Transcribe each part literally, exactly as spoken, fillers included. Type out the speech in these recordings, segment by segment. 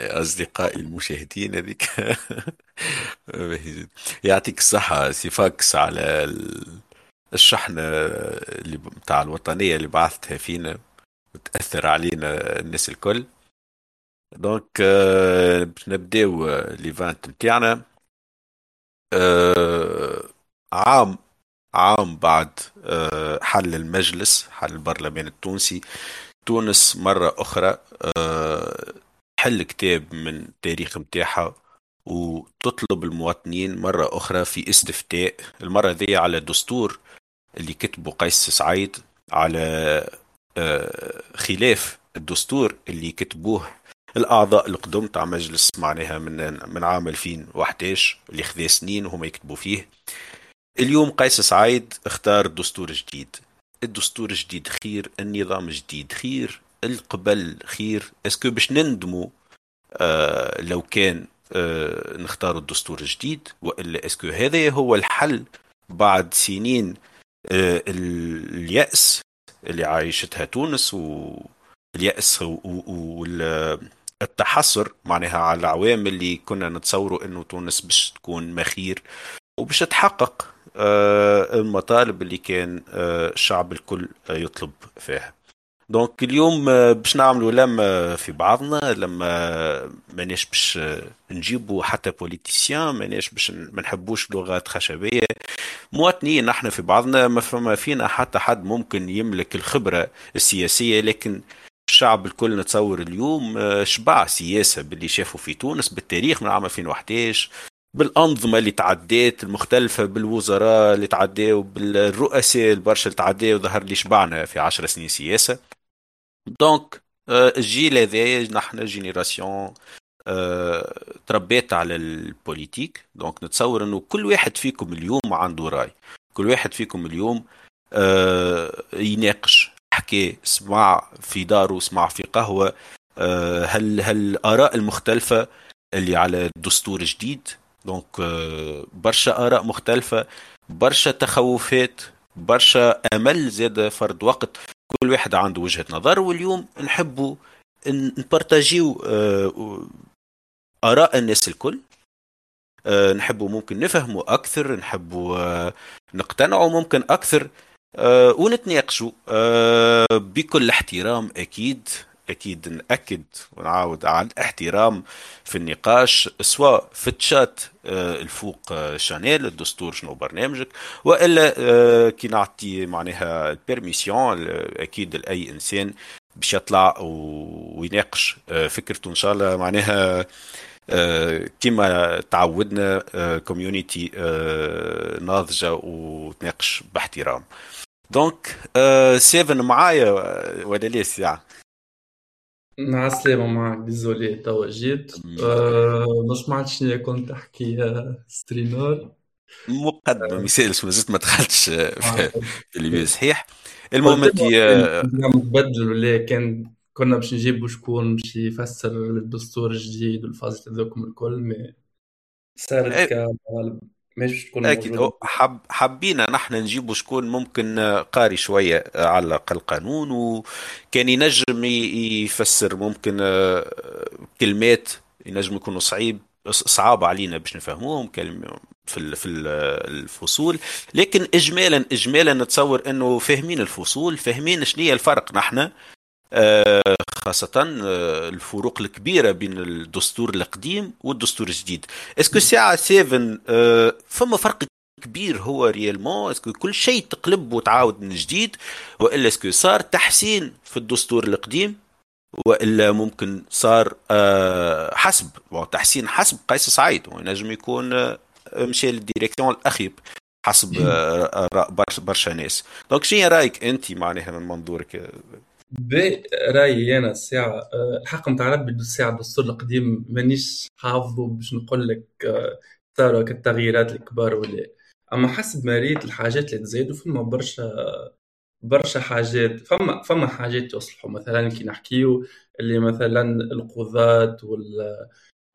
أصدقائي المشاهدين هذيك يعطيك الصحة. سي فاكس على ال- الشحنة اللي ب- متاع الوطنية اللي بعثتها فينا وتأثر علينا الناس الكل. دونك آه، باش نبداو ليفانت نتاعنا. آه، عام عام بعد آه، حل المجلس، حل البرلمان التونسي، تونس مرة أخرى آه، تحل كتاب من تاريخ متاعها وتطلب المواطنين مرة أخرى في استفتاء، المرة ذي على دستور اللي كتبه قيس سعيد، على آه، خلاف الدستور اللي كتبوه الأعضاء القدم تاع مجلس، معناها من من عام ألفين وأحد عشر اللي خذا سنين وهم يكتبوا فيه. اليوم قيس سعيد اختار دستور جديد، الدستور الجديد خير، النظام الجديد خير، القبل خير. اسكو باش نندموا آه لو كان آه نختاروا الدستور الجديد، والا اسكو هذا هو الحل بعد سنين آه اليأس اللي عايشتها تونس، واليأس والتحسر معناها على العوامل اللي كنا نتصوروا انه تونس باش تكون مخير وباش تحقق آه المطالب اللي كان آه الشعب الكل يطلب فيها. دونك اليوم باش نعملوا لما في بعضنا، لما ماناش باش نجيبوا حتى بوليتيسيان، ماناش باش ما نحبوش لغات خشبيه، مواطنين نحن في بعضنا، ما فما فينا حتى حد ممكن يملك الخبره السياسيه. لكن الشعب الكل نتصور اليوم شبع سياسه باللي شافوا في تونس، بالتاريخ من عام ألفين وأحد عشر، بالأنظمة اللي تعديت المختلفة، بالوزراء اللي تعديوا، بالرؤساء البرشا اللي تعديوا، ظهر لي شبعنا في عشر سنين سياسة. دونك الجيل هذايا نحن جينيراسيون تربيت على البوليتيك، دونك نتصور انه كل واحد فيكم اليوم عنده رأي، كل واحد فيكم اليوم يناقش، حكي، سمع في داره، سمع في قهوة هل هل آراء المختلفة اللي على الدستور الجديد. دونك برشا آراء مختلفة، برشا تخوفات، برشا أمل زاد، فرد وقت كل واحد عنده وجهة نظر. واليوم نحبوا نبارتاجيو آراء الناس الكل، نحبوا ممكن نفهموا أكثر، نحبوا نقتنعوا ممكن أكثر، ونتناقشوا بكل احترام. أكيد أكيد نأكد ونعاود على الاحترام في النقاش، سواء في التشات الفوق شانيل الدستور شنو برنامجك، وإلا كي نعطي معناها البيرميسيون أكيد لأي إنسان باش يطلع ويناقش فكرته. إن شاء الله معناها كما تعودنا كوميونيتي ناضجة وتناقش باحترام. دونك سيفن معايا ولا ليه ساعة؟ مع السلامة معك، ديزولي توا جيت، باش ما عادش كنت أحكي ستريمر مقدم يسألش مازلت ما دخلتش في اللي صحيح. المهم أنت متبدل ولا كان كنا باش نجيبو شكون باش يفسر الدستور الجديد والفازة تذوكم الكل، ما صارت كغالب مش شكون أكيد حب حبينا نحن نجيبوا شكون ممكن قاري شوية على الأقل قانون، وكان ينجم يفسر ممكن كلمات ينجم يكونوا صعيب صعاب علينا باش نفهموهم في في الفصول. لكن إجمالا إجمالا نتصور إنه فاهمين الفصول، فاهمين شنية الفرق نحن، خاصة الفروق الكبيرة بين الدستور القديم والدستور الجديد. اسكو ساعة سيفن فما فرق كبير هو ريالمون؟ اسكو كل شيء تقلب وتعاود من جديد، وإلا اسكو صار تحسين في الدستور القديم، وإلا ممكن صار حسب تحسين حسب قيس سعيد، ونجم يكون مشي للديريكسيون الأخيب حسب برشا ناس. دونك شنو رأيك أنت معناها من منظورك؟ برأيي أنا الساعة الحق متاع ربي الساعة الدستور القديم مانيش حافظه باش نقول لك صاروا كالتغييرات الكبار ولا، أما حسب ما ريت الحاجات اللي تزيدوا فما برشا برشا حاجات، فما فما حاجات يصلحوا. مثلا كي نحكيو اللي مثلا القضاة وال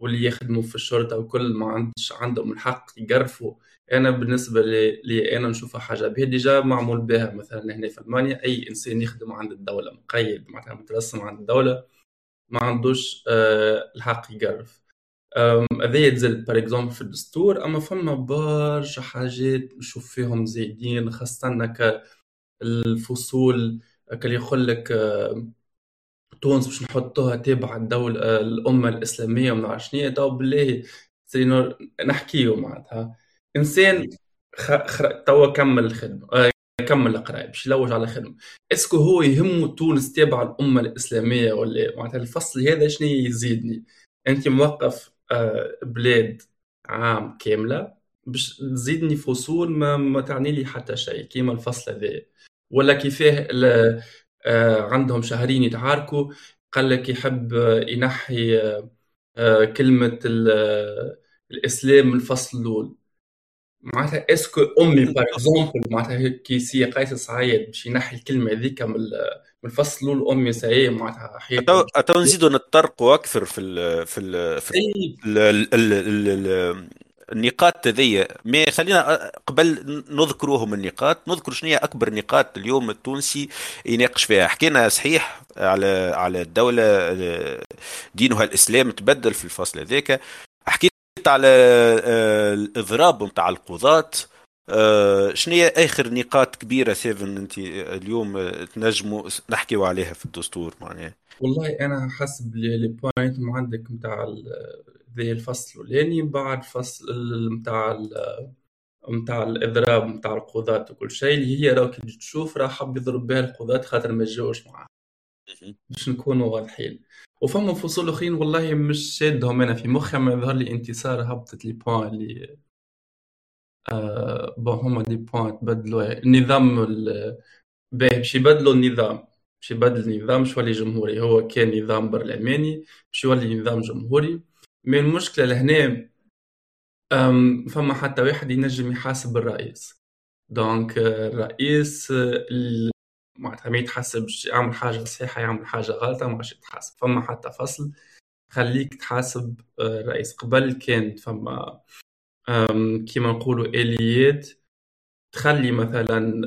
واللي يخدموا في الشرطة وكل ما عندش عندهم الحق يقرفوا، أنا بالنسبة لي أنا نشوفها حاجة به ديجا معمول بها. مثلا هنا في ألمانيا أي إنسان يخدم عند الدولة مقيد، معناتها مترسم عند الدولة ما عندوش الحق يعرف. هذا يتزل باغ اكزومبل في الدستور، اما فما برشا حاجات نشوف فيهم زايدين، خاصه كالفصول كاللي يقول لك تونس باش نحطوها تابعه الدوله الامه الاسلاميه وما نعرف شنو. تو بالله نحكيو معناتها انسان تو كمل الخدمه، كمل القرايه باش يلوج على خدمه، اسكو هو يهمه تونس تابعه الامه الاسلاميه ولا؟ معناتها الفصل هذا شنو يزيدني؟ انت موقف بلاد عام كامله باش تزيدني فصول ما, ما تعني لي حتى شيء كيما الفصل هذا، ولا كيفاه عندهم شهرين يتعاركوا قال لك يحب ينحي كلمه الاسلام من الفصل الاول. معناتها اسكو امي باغ اكزومبل معناتها كي سي قيس سعيد باش ينحي الكلمه هذيك من الفصل الاول امي سعيد معناتها حقيقه. تو نزيدوا نتطرقوا اكثر في ال في ال في ال النقاط هذيا، ما خلينا قبل نذكروهم النقاط، نذكر شنو هي اكبر نقاط اليوم التونسي يناقش فيها. حكينا صحيح على على الدوله دينها الاسلام تبدل في الفصل هذاك، حكيت على الاضراب نتاع القضاة. شنو هي اخر نقاط كبيره سيفن انت اليوم تنجموا نحكيوا عليها في الدستور معناها؟ والله انا حسب لي بوينت عندك نتاع ذي الفصل الاولاني بعد فصل نتاع نتاع الاضراب نتاع القضاة وكل شيء، اللي هي راك تشوف راه حاب يضرب بها القضاة خاطر ما جاوش معاه باش نكونوا واضحين. وفما فصول اخرين والله مش شادهم انا في مخي، ما يظهر لي انتصار هبطت لي بوان اللي آه بون هما دي بوان تبدلوا النظام باه باش يبدلوا النظام، باش يبدل النظام باش يولي جمهوري. هو كان نظام برلماني باش يولي نظام جمهوري. من المشكله لهنا فما حتى واحد ينجم يحاسب الرئيس، دونك الرئيس معناتها ما يتحاسبش، يعمل حاجه صحيحه يعمل حاجه غلطه ما عادش يتحاسب. فما حتى فصل خليك تحاسب الرئيس. قبل كان فما كيما نقولوا اليات تخلي مثلا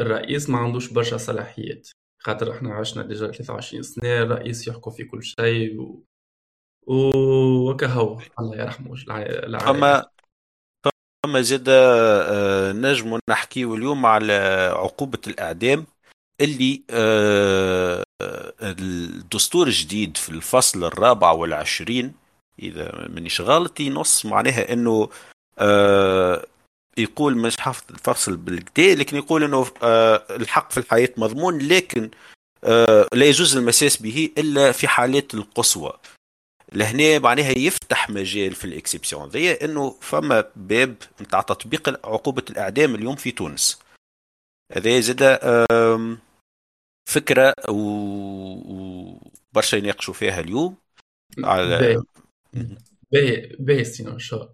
الرئيس ما عندوش برشا صلاحيات، خاطر احنا عشنا ديجا ثلاثة وعشرين سنه الرئيس يحكم في كل شيء و... وكهو الله يرحمه. اما اما زاد نجم نحكيو اليوم على عقوبه الاعدام اللي الدستور الجديد في الفصل الرابع والعشرين اذا مانيش غلط ينص معناها انه يقول مش حافظ الفصل بالكدا، لكن يقول انه الحق في الحياه مضمون لكن لا يجوز المساس به الا في حالات القصوى. لهنا معناها يفتح مجال في الاكسبسيون ذي انه فما باب نتاع تطبيق عقوبه الاعدام اليوم في تونس. هذا زاد فكره وبرشا يناقشوا فيها اليوم على باهي باهي سينو شو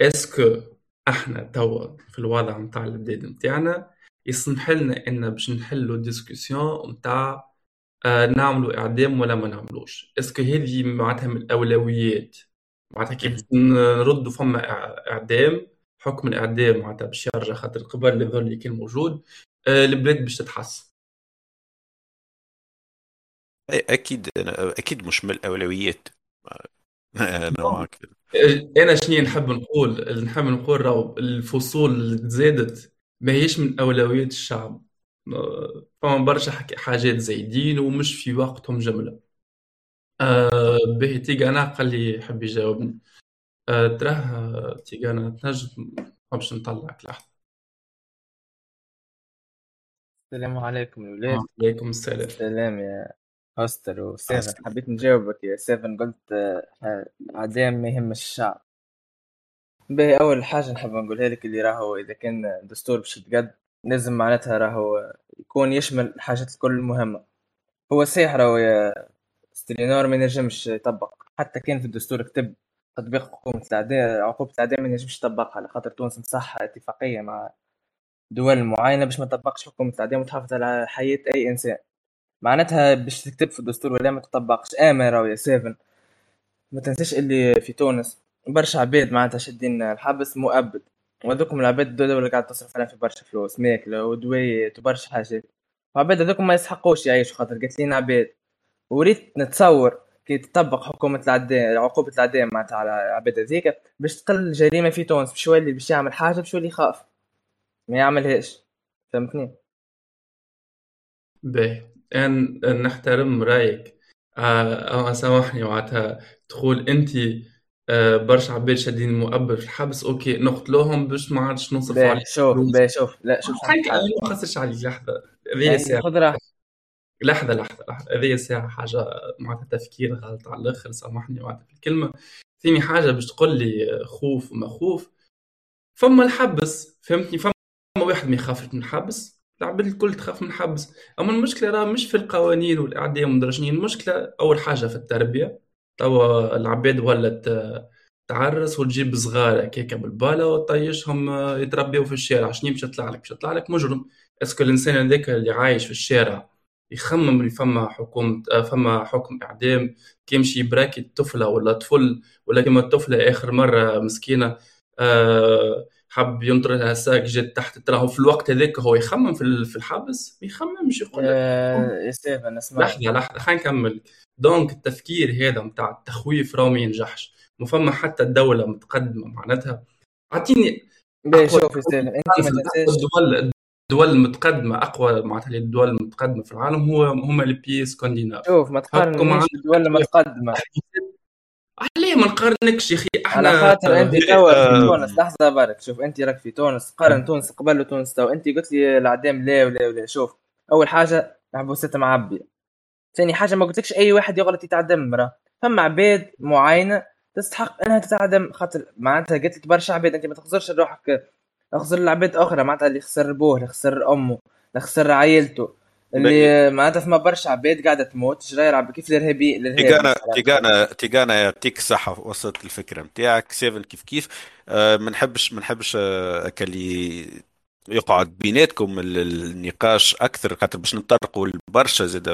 اسكو احنا توا في الوضع نتاع البلاد نتاعنا يسمح لنا ان باش نحلوا ديسكسيون نتاع نعملوا اعدام ولا ما نعملوش؟ اسكو هذه معناتها من الاولويات معناتها كيف نردوا فما اعدام حكم الاعدام معناتها باش يرجع، خاطر القبل اللي ظل اللي كان موجود البلاد باش تتحسن. اكيد اكيد مش من الاولويات انا انا شنو نحب نقول نحب نقول راهو الفصول اللي تزادت ماهيش من اولويات الشعب، فما برشا حاجات زايدين ومش في وقتهم جمله. أه به تيجانا قال لي يحب يجاوبني. أه تراه تيجانا تنجم باش نطلعك لحظه. السلام عليكم الولاد. وعليكم السلام. السلام يا أستر وسيفن. حبيت نجاوبك يا سيفن، قلت عدام ما يهم الشعب. به اول حاجه نحب نقولها لك اللي راهو اذا كان دستور باش يتقد لازم معناتها راهو يكون يشمل حاجات الكل المهمه. هو صحيح راهو يا سترينور ما ينجمش يطبق، حتى كان في الدستور كتب تطبيق حكومه الاعدام عقوبه الاعدام ما ينجمش يطبقها، على خاطر تونس مصحه اتفاقيه مع دول معينه باش ما تطبقش حكومه الاعدام وتحافظ على حياه اي انسان. معناتها باش تكتب في الدستور ولا ما تطبقش. اما راهو يا سيفن ما تنساش اللي في تونس برشا عباد معناتها شادين الحبس مؤبد، وذوكم العباد الدولة اللي قاعد تصرف عليهم في برشا فلوس ماكلة ودويات وبرشا حاجات، وعباد هذوكم ما يسحقوش يعيشوا خاطر قتلين عباد. وريت نتصور كي تطبق حكومه العداء عقوبه العداء مع تاع العباد هذيك باش تقل الجريمه في تونس، باش يولي باش يعمل حاجه باش يولي يخاف ما يعملهاش. فهمتني؟ باهي ان نحترم رايك. اه سامحني معناتها تقول انت آه برشا عباد شادين مؤبد في الحبس، اوكي نقتلوهم باش ما عادش نصرف عليه. شوف باهي شوف لا شوف حاجه ما خسرش عليك لحظه هذه خضره لحظه لحظه هذه الساعه حاجه معناتها تفكير غلط على الاخر، سامحني معناتها في الكلمه. ثاني حاجه باش تقول لي خوف وما خوف، فما الحبس فهمتني، فما واحد ما يخافش من الحبس، العباد الكل تخاف من الحبس. اما المشكله راه مش في القوانين والاعدام والمدرشين، المشكله اول حاجه في التربيه. توا العباد ولات تعرس وتجيب صغار هكاك بالبالا وطيشهم يتربيوا في الشارع. شنو باش يطلع لك؟ باش يطلع لك مجرم. اسكو الانسان هذاك اللي عايش في الشارع يخمم اللي فما حكم فما حكم اعدام كيمشي يبراكي الطفله ولا طفل ولا كيما الطفله اخر مره مسكينه حب ينطر لها ساك جات تحت تراهو في الوقت هذاك هو يخمم في الحبس ما يخممش يقول يا سيفا نسمع لحظه لحظه خلينا نكمل. دونك التفكير هذا نتاع التخويف راه ما ينجحش، ما فما حتى الدوله متقدمه معناتها. اعطيني شوف يا سيفا انت الدول الدول المتقدمه اقوى معناتها الدول المتقدمه في العالم هو هما لي بي سكانديناف. شوف ما تقارنش الدول المتقدمه عليه ما نقارنكش يا اخي احنا على خاطر انت توا في تونس. لحظه برك شوف انت راك في تونس، قارن تونس قبل وتونس توا. انت قلت لي العدام لا ولا ولا. شوف اول حاجه الحبوسات معبيه، ثاني حاجه ما قلتلكش اي واحد يغلط يتعدم، راه فما عباد معينه تستحق انها تتعدم خاطر معناتها قلت لك برشا عباد. انت ما تخزرش روحك، اخزر العباد اخرى معناتها اللي خسر بوه، اللي خسر امه، اللي خسر عائلته، اللي معناتها فما برشا عباد قاعده تموت شراير عباد كيف الارهابي. تيغانا تيغانا تيغانا يعطيك صحه وسط الفكره نتاعك سيفن كيف كيف. أه ما نحبش ما نحبش اكلي يقعد بيناتكم النقاش اكثر خاطر باش نطرقوا برشا زاد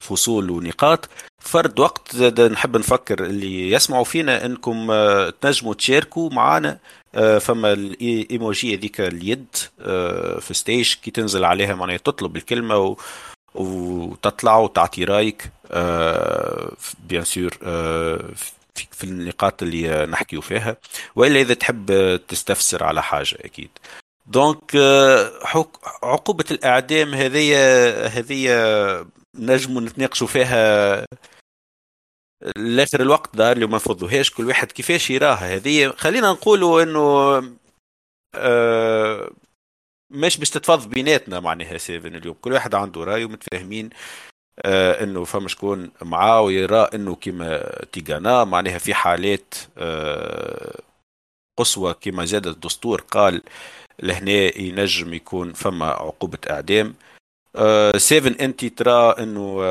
فصول ونقاط فرد وقت. نحب نفكر اللي يسمعوا فينا انكم تنجموا تشاركوا معانا. فما الايموجي هذيك اليد في ستيج كي تنزل عليها معناها تطلب الكلمه و... وتطلع وتعطي رايك بيان سور في النقاط اللي نحكيو فيها، والا اذا تحب تستفسر على حاجه اكيد. دونك عقوبة الأعدام هذه هذه نجم نتناقشوا فيها لآخر الوقت، دار اللي ما نفضوهاش كل واحد كيفاش يراها. هذه خلينا نقولوا إنه مش باش تتفاض بيناتنا معناها سيفن اليوم كل واحد عنده رأي ومتفاهمين إنه فما شكون معاه ويرى إنه كما تيغانا معناها في حالات قصوى كما زاد الدستور قال لهنا ينجم يكون فما عقوبة أعدام. أه سيفن أنت ترى أنه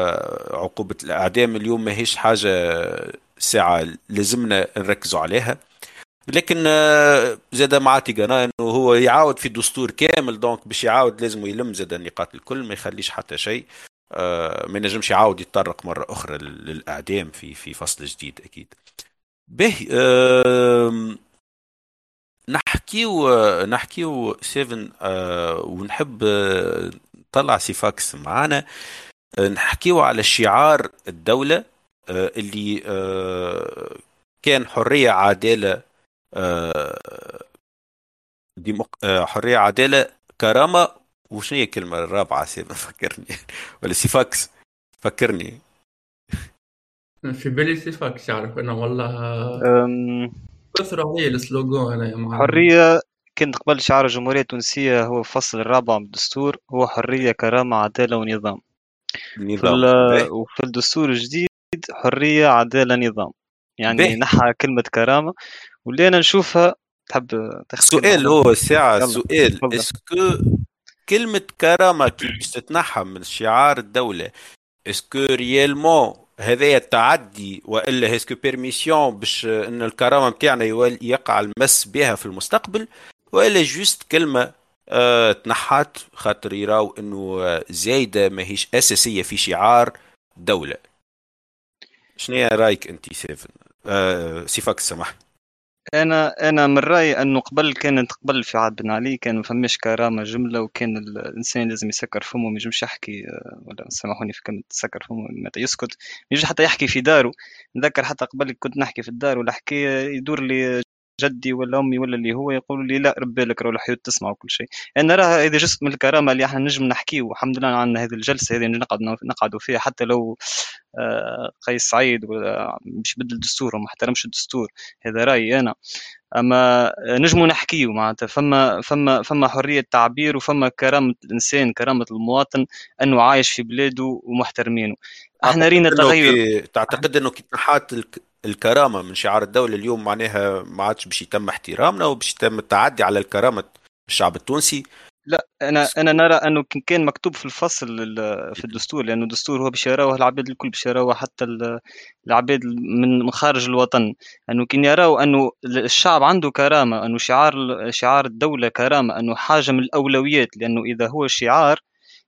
عقوبة الأعدام اليوم ما هيش حاجة ساعة لازمنا نركزوا عليها، لكن زاد مع تيغانا أنه هو يعاود في الدستور كامل. دونك باش يعاود لازم يلم زاد النقاط الكل ما يخليش حتى شيء. أه ما نجمش يعاود يتطرق مرة أخرى للأعدام في في فصل جديد أكيد. به أه نحكيو نحكيو سيفن آه ونحب نطلع سيفاكس معانا نحكيو على شعار الدولة آه اللي آه كان حرية عدالة آه ديمق... آه حرية عدالة كرامة وشنو هي الكلمة الرابعة سيفن فكرني ولا سيفاكس فكرني في بالي سيفاكس يعرف أنا والله أم... كثرة هي السلوغان أنا يا معلم. حرية كنت قبل شعار الجمهورية التونسية هو الفصل الرابع من الدستور هو حرية كرامة عدالة ونظام. نظام. وفي الدستور الجديد حرية عدالة نظام. يعني نحى كلمة كرامة ولينا نشوفها تحب. سؤال هو ساعة سؤال. إسكو كلمة كرامة كي بستتنحى من شعار الدولة إسكو ريالمون هذا التعدي والا هيسكو بيرميسيون باش ان الكرامه نتاعنا يقع المس بها في المستقبل، والا جوست كلمه اه تنحات خاطر يراو انه زايده ماهيش اساسيه في شعار دوله. شنو رايك انت سيفن؟ اه سيفاك سمح انا انا من رايي انه قبل كانت قبل في عهد بن علي كان ما فماش كرامه جمله، وكان الانسان لازم يسكر فمه، ما ينجمش يحكي، ولا سامحوني في كلمه تسكر فمه، متى يسكت، ما ينجمش حتى يحكي في داره. نذكر حتى قبل كنت نحكي في الدار ولا حكايه يدور لي جدي ولا امي ولا اللي هو يقولوا لي لا ربي لك راه الحيوط تسمع وكل شيء. انا راه هذا جزء من الكرامه اللي احنا نجم نحكيه، والحمد لله عندنا هذه الجلسه هذه نقعد نقعدوا فيها، حتى لو قيس سعيد ولا مش بدل دستور وما احترمش الدستور، هذا رايي انا، اما نجموا نحكيه معناتها. فما فما فما حريه تعبير، وفما كرامه الانسان، كرامه المواطن انه عايش في بلاده ومحترمينه. احنا رينا تغير. تعتقد انه كي تنحات الكرامه من شعار الدوله اليوم معناها ما عادش باش يتم احترامنا وباش يتم التعدي على الكرامه الشعب التونسي؟ لا، انا انا نرى انه كان مكتوب في الفصل في الدستور، لانه الدستور هو باش يراوه العباد الكل، باش يراوه حتى العباد من خارج الوطن، انه كان يراو انه الشعب عنده كرامه، انه شعار شعار الدوله كرامه، انه حاجه من الاولويات. لانه اذا هو شعار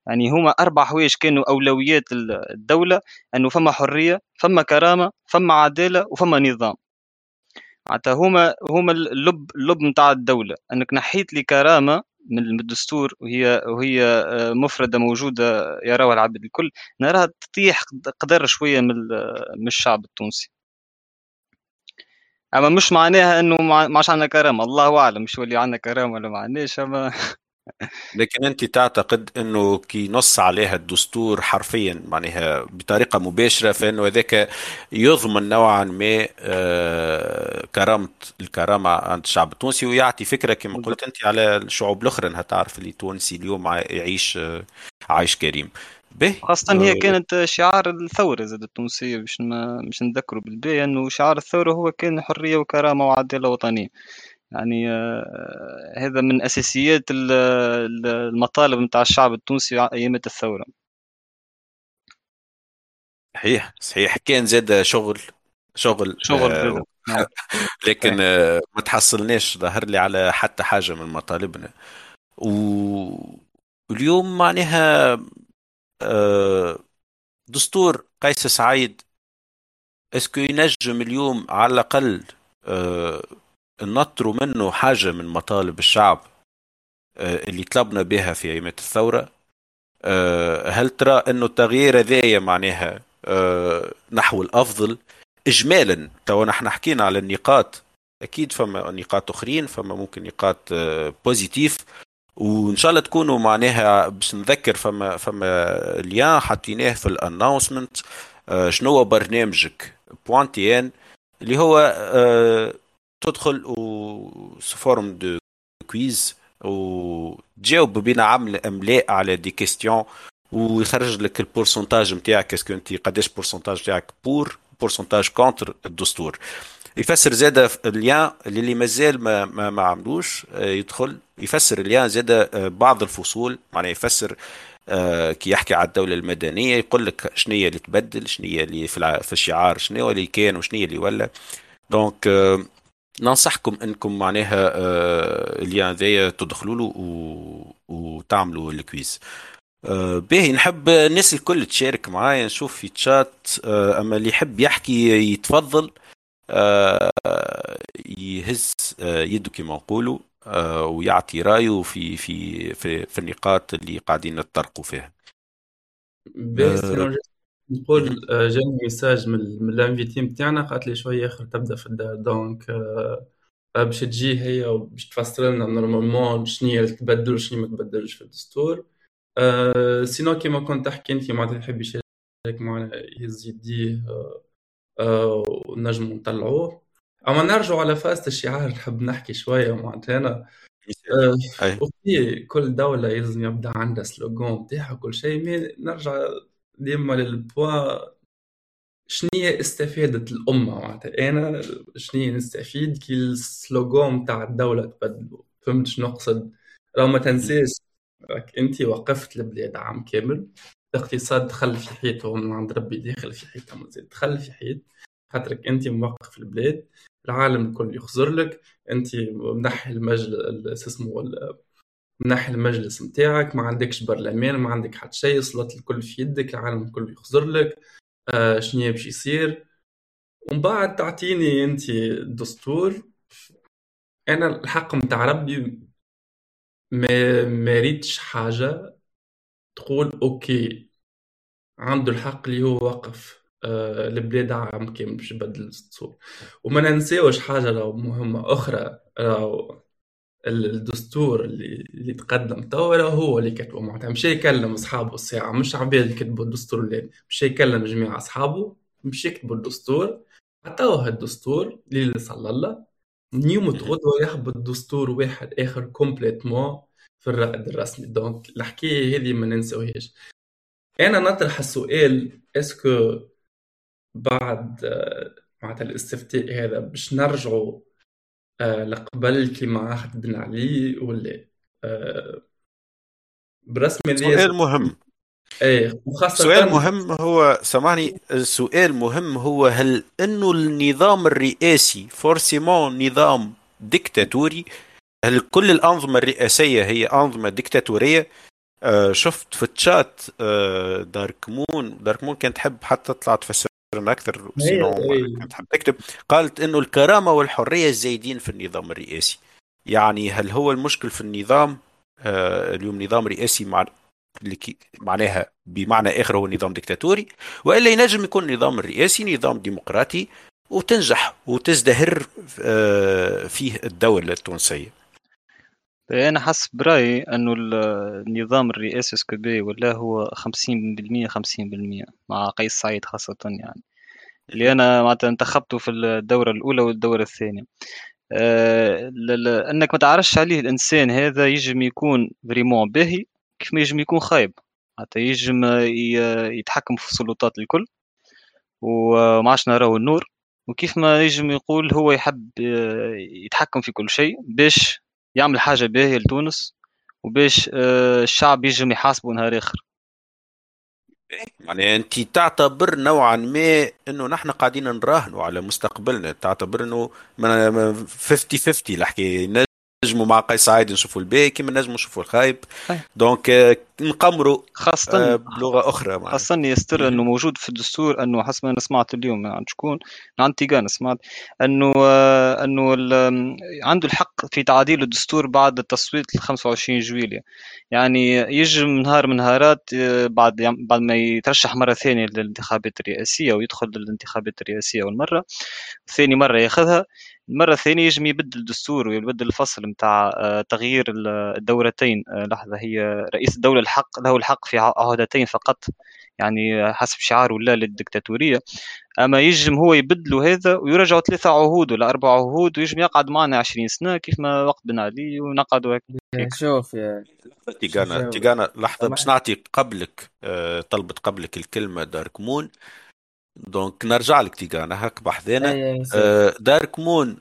يعني هما أربع حوايج كانوا أولويات الدولة، أنه فما حرية، فما كرامة، فما عدالة، وفما نظام. عطا هما هما اللب اللب متاع الدولة. أنك نحيت لي كرامة من الدستور وهي وهي مفردة موجودة يراها العبد الكل، نراها تطيح قدر شوية من من الشعب التونسي. أما مش معناها أنه ما عادش عندنا كرامة، الله أعلم مش ولي عندنا كرامة ولا ما عندناش. أما لكن أنت تعتقد أنه كي نص عليها الدستور حرفياً معناها بطريقة مباشرة، فإنه ذاك يضمن نوعاً ما كرامة الكرامة عند الشعب التونسي، ويعطي فكرة كما قلت أنت على الشعوب الأخرى أنها تعرف اللي تونسي اليوم يعيش عايش كريم به. خاصة هي كانت شعار الثورة زاد التونسية، مش مش نذكره بالباية، أنه شعار الثورة هو كان حرية وكرامة وعدالة وطنية. يعني هذا من أساسيات المطالب متاع الشعب التونسي أيام الثورة. صحيح صحيح، كان زاد شغل شغل شغل آه لكن آه ما تحصلناش ظهر لي على حتى حاجة من مطالبنا. واليوم معناها آه دستور قيس سعيد اسكو ينجم اليوم على الأقل آه نطروا منه حاجة من مطالب الشعب اللي طلبنا بها في أيام الثورة؟ هل ترى أنه التغيير ذاية معناها نحو الأفضل إجمالا؟ تو نحن حكينا على النقاط، أكيد فما نقاط أخرين، فما ممكن نقاط بوزيتيف، وإن شاء الله تكونوا معناها باش نذكر فما فما ليان حطيناه في الأناونسمنت شنو هو برنامجك بوانتيان اللي هو تدخل و فورم دو كويز وتجاوب بين عمل املاء على دي كيستيون، ويخرج لك البورسنتاج نتاعك، اسكو انت قداش بورسنتاج نتاعك بور بورسنتاج كونتر الدستور. يفسر زاده الليان اللي مازال ما ما, ما عملوش يدخل يفسر الليان زاده بعض الفصول، معناه يفسر كي يحكي على الدوله المدنيه يقول لك شنيه اللي تبدل، شنيه اللي في الشعار، شنو اللي كان وشنيه اللي ولا. دونك ننصحكم انكم معناها اللي هذايا تدخلوا له وتعملوا الكويز. باهي، نحب الناس الكل تشارك معايا، نشوف في تشات، اما اللي يحب يحكي يتفضل يهز يده كما نقولوا ويعطي رايه في في في, في النقاط اللي قاعدين نتطرقوا فيها. باهي، نقول جاني ميساج من الانفيتي نتاعنا قالت لي شويه اخر تبدا في الدار، دونك باش تجي هي وباش تفسر لنا نورمالمون شنو هي التبدل وشنو ما تبدلش في الدستور. أه سينو كيما كنت تحكي انت ما تحب يشارك معنا يهز يديه أه ونجم نطلعوه. اما نرجع على فاست الشعار، نحب نحكي شويه معناتها انا أه وفي كل دوله يلزم يبدا عندها سلوغون نتاعها كل شيء، مي نرجع ديما للبوا شنية استفادت الأمة معناتها. أنا شنية نستفيد كي السلوغون تاع الدولة تبدلو، فهمت شنو نقصد؟ لو ما تنساش أنت وقفت البلاد عام كامل، الاقتصاد دخل في حيطه من عند ربي، داخل في حيطه من زيد دخل في حيط، خاطرك أنت موقف البلاد، العالم الكل يخزر لك، أنت منحي المجلس اسمه ولا منحي المجلس متاعك، ما عندكش برلمان، ما عندك حد شيء، صلت الكل في يدك، العالم الكل يخزر لك. آه شنو باش يصير؟ ومن بعد تعطيني انت الدستور انا الحق متاع ربي ما ما ريتش حاجه تقول اوكي عنده الحق اللي هو وقف آه البلاد عام كامل باش يبدل الدستور. وما ننساوش حاجه لو مهمه اخرى، راهو الدستور اللي, اللي تقدم توا هو اللي كتبه، معناتها مشى يكلم اصحابه الساعه، مش عباد كتبوا الدستور، اللي مشى يكلم جميع اصحابه مشى يكتبوا الدستور، عطاوه هالدستور اللي صلى الله نيوم غدوه يحبط دستور واحد اخر كومبليتمون في الرائد الرسمي. دونك الحكايه هذه ما ننساوهاش. انا نطرح السؤال، اسكو بعد معناتها الاستفتاء هذا باش نرجعوا آه لقبل كيما عهد بن علي ولا آه برسم دي؟ سؤال مهم. ايه وخاصة سؤال مهم هو، سمعني، السؤال مهم هو هل انه النظام الرئاسي فورسيمون نظام ديكتاتوري؟ هل كل الانظمة الرئاسية هي انظمة ديكتاتورية؟ آه شفت في الشات آه داركمون داركمون كانت تحب حتى طلعت في أكثر تكتب، قالت إنه الكرامة والحرية الزايدين في النظام الرئاسي. يعني هل هو المشكل في النظام آه اليوم نظام رئاسي مع معناها بمعنى آخر هو نظام ديكتاتوري، وإلا ينجم يكون نظام الرئاسي نظام ديمقراطي وتنجح وتزدهر آه فيه الدولة التونسية؟ أنا حسب برأيي إنه النظام الرئاسي السكبي ولا هو خمسين بالمية خمسين بالمية مع قيس سعيد خاصة، يعني اللي أنا معناتها انتخبته في الدورة الأولى والدورة الثانية. أه لأنك ما تعرفش عليه الإنسان هذا، يجم يكون فريمون باهي كيف ما يجم يكون خايب، حتى يجم يتحكم في السلطات الكل وما عادش نراو النور، وكيف ما يجم يقول هو يحب يتحكم في كل شيء باش يعمل حاجة باهية لتونس وباش الشعب يجم يحاسبه نهار آخر. يعني أنت تعتبر نوعا ما أنه نحن قاعدين نراهنوا على مستقبلنا، تعتبر أنه خمسين خمسين لحكي نجموا مع قيس سعيد نشوفوا الباهي كما نجموا نشوفوا الخايب. دونك نقمروا خاصة بلغة أخرى معنا. خاصة يستر أنه موجود في الدستور أنه حسب ما أنا سمعت اليوم عن شكون عن تيغان سمعت أنه أنه عنده الحق في تعديل الدستور بعد التصويت الخمسة وعشرين جويلية. يعني يجم نهار من نهارات بعد بعد ما يترشح مرة ثانية للانتخابات الرئاسية ويدخل للانتخابات الرئاسية والمرة ثاني مرة يأخذها، المرة الثانية يجم يبدل الدستور ويبدل الفصل متاع تغيير الدورتين. لحظة، هي رئيس الدولة الحق له الحق في عهدتين فقط، يعني حسب شعار ولا للدكتاتورية، أما يجم هو يبدلوا هذا ويرجعوا ثلاثة عهود ولا أربع عهود ويجم يقعد معنا عشرين سنة كيف ما وقت بن علي ونقعدوا هيك. شوف يا تيغانا تيغانا لحظة باش نعطي قبلك طلبت قبلك الكلمة داركمون، دونك نرجع لك تيغانا هك بحذانا. داركمون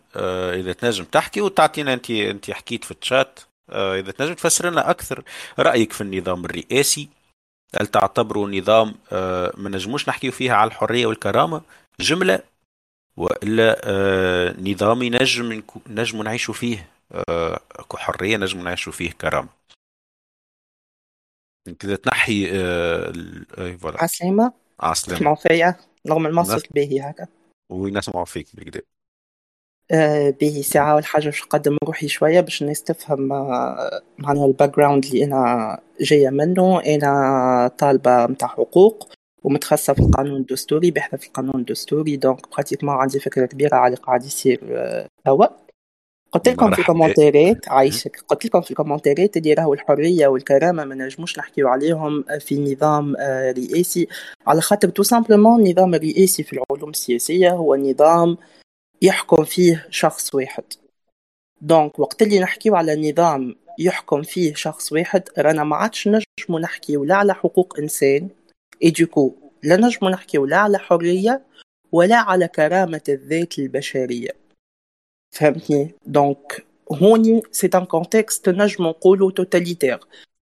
إذا تنجم تحكي وتعطينا، أنت أنت حكيت في الشات، إذا تنجم تفسر لنا أكثر رأيك في النظام الرئاسي، هل تعتبره نظام ما نجموش نحكي فيها على الحرية والكرامة جملة، وإلا نظام نجم نجم نعيش فيه كحرية نجم نعيش فيه كرامة؟ كذا تنحي عسلامة عسلامة فيا رغم المصرف باهي هكا ونسمعوا فيك بالكدا به ساعة والحاجة باش نقدم روحي شوية باش الناس تفهم معناها الباك جراوند اللي أنا جاية منه. أنا طالبة متاع حقوق ومتخصصة في القانون الدستوري، بحثة في القانون الدستوري، دونك براتيك ما عندي فكرة كبيرة على قاعد يصير هوا. قلت لكم في الكومنتات عايشك قلت لكم في الكومنتات اللي راهو الحريه والكرامه ما نجموش نحكيو عليهم في نظام رئاسي، على خاطر تو سامبلومون النظام الرئاسي في العلوم السياسيه هو نظام يحكم فيه شخص واحد. دونك وقت اللي نحكيو على نظام يحكم فيه شخص واحد رانا ما عادش نجمو نحكيو لا على حقوق انسان ايديكو، لا نجمو نحكيو لا على حريه ولا على كرامه الذات البشريه، فهمتني؟ دونك هوني سي ان كونتكست نجم نقولو توتاليتير،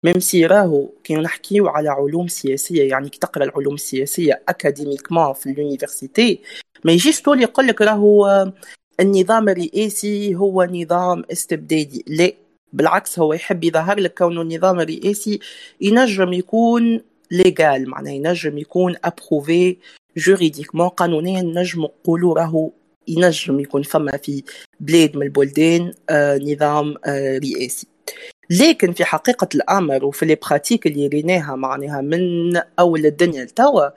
ميم سي راهو كي نحكيو على علوم سياسيه، يعني كي تقرا العلوم السياسيه اكاديميكمون في اليونيفرسيتي ما يجيش تولي يقولك راهو النظام الرئاسي هو نظام استبدادي، لا بالعكس هو يحب يظهر لك كونه النظام الرئاسي ينجم يكون ليغال، معناه ينجم يكون ابروفي جوريديكمون قانونيا، نجم نقولو راهو ينجم يكون فما في بلاد من البلدان نظام رئاسي، لكن في حقيقة الأمر وفي البراتيك اللي ريناها معناها من أول الدنيا لتوا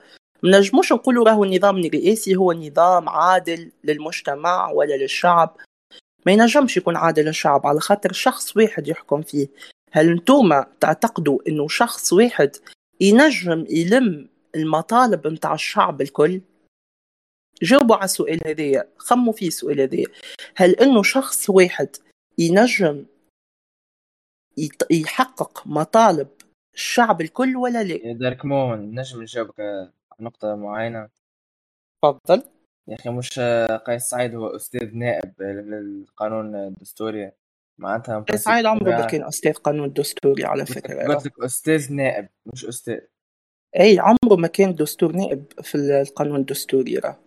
ما نجموش نقولوا راهو النظام الرئاسي هو نظام عادل للمجتمع ولا للشعب. ما ينجمش يكون عادل للشعب على خاطر شخص واحد يحكم فيه. هل انتوما تعتقدوا انه شخص واحد ينجم يلم المطالب متاع الشعب الكل؟ جاوبوا على السؤال هذايا، خموا فيه السؤال هذايا. هل انه شخص واحد ينجم يحقق مطالب الشعب الكل ولا لا؟ داركمون نجم نجاوبك على نقطة معينة. تفضل يا اخي. مش قيس سعيد هو استاذ نائب للقانون الدستوري؟ معناتها قيس سعيد عمره بكين استاذ قانون دستوري على فكرة. قلت لك استاذ نائب مش استاذ. اي عمره ما كان دستور نائب في القانون الدستوري. راه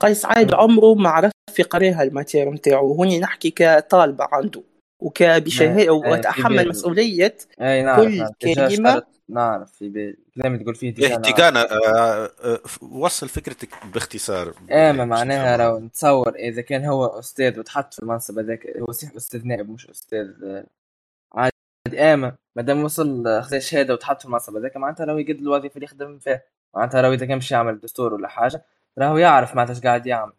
قيس سعيد عمره ما عرف في قريها الماتير نتاعو. هوني نحكي كطالبة عنده وكبشهاء وتحمل مسؤولية كل كلمة. نعرف في بال كلام تقول فيه احتجانا. وصل فكرتك باختصار. ايه ما معناها لو نتصور اذا كان هو استاذ وتحط في المنصب هذاك هو صحيح استاذ نائب مش استاذ عادي. اما ما دام وصل خذ شهاده وتحط في المنصب هذاك معناتها لو يقد الوظيفه اللي يخدم فيها معناتها لو اذا كان مش يعمل دستور ولا حاجه راهو يعرف معناتها قاعد يعمل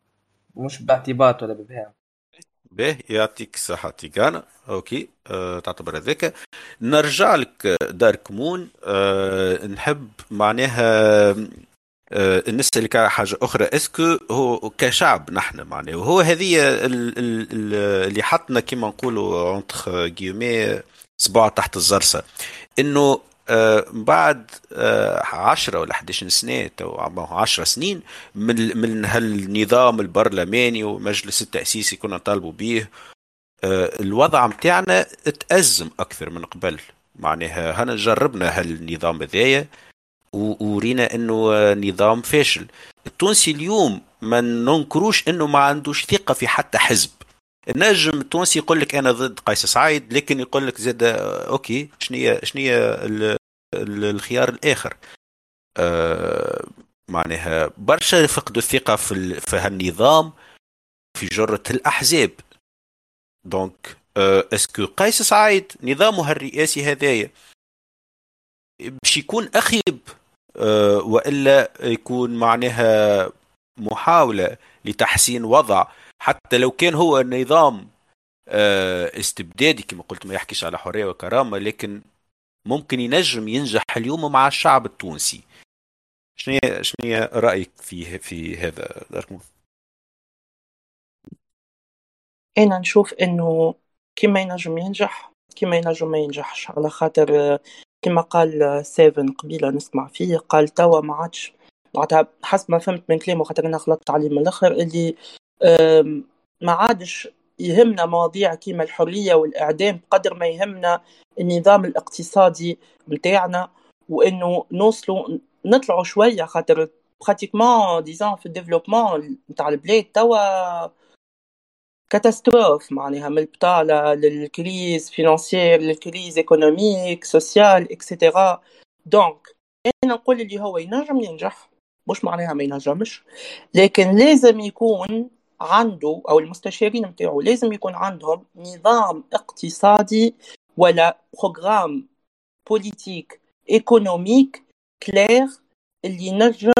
مش باعتباط ولا ببهام. به يعطيك صحتك انا اوكي. أه، تعتبر هذاك. نرجع لك داركمون. أه، نحب معناها أه، نسألك على حاجه اخرى. اسكو هو كشعب نحن معناه وهو هذه اللي حطنا كما نقولوا انتخ جيومي صباع تحت الزرسة انه آه بعد آه عشرة ولا أحد عشر سنة أو عشر سنين من من هالنظام البرلماني ومجلس التأسيسي كنا نطالبوا به. آه الوضع متاعنا تأزم أكثر من قبل معناها. هنا جربنا هالنظام ذاية ورينا إنه نظام فاشل. التونسي اليوم ما ننكروش إنه ما عندوش ثقة في حتى حزب. النجم التونسي يقول لك انا ضد قيس سعيد لكن يقول لك زاد اوكي شنية شنية الخيار الاخر. آه معناها برشا فقدوا الثقه في في هالنظام في جرة الاحزاب. دونك آه اسكو قيس سعيد نظامه الرئاسي هذايا باش يكون اخيب آه والا يكون معناها محاوله لتحسين وضع حتى لو كان هو نظام استبدادي كما قلت ما يحكيش على حرية وكرامة لكن ممكن ينجم ينجح اليوم مع الشعب التونسي. شنو شنو رأيك في في هذا داركمون؟ أنا نشوف إنه كما ينجم ينجح كما ينجم ما ينجحش على خاطر كما قال سيفن قبيلة نسمع فيه قال توا ما عادش معناتها حسب ما فهمت من كلامه خاطر أنا غلطت عليه من الآخر اللي ما عادش يهمنا مواضيع كيما الحرية والإعدام بقدر ما يهمنا النظام الاقتصادي متاعنا وإنه نوصلوا نطلعوا شوية خاطر براتيكمون ديزان في الديفلوبمون متاع البلاد توا كاتاستروف معناها من البطالة للكريز فينانسيير للكريز ايكونوميك سوسيال اكسيتيرا. دونك أنا نقول اللي هو ينجم ينجح مش معناها ما ينجمش لكن لازم يكون عنده أو المستشارين متاعو لازم يكون عندهم نظام اقتصادي ولا بروغرام بوليتيك ايكونوميك كلير اللي نجم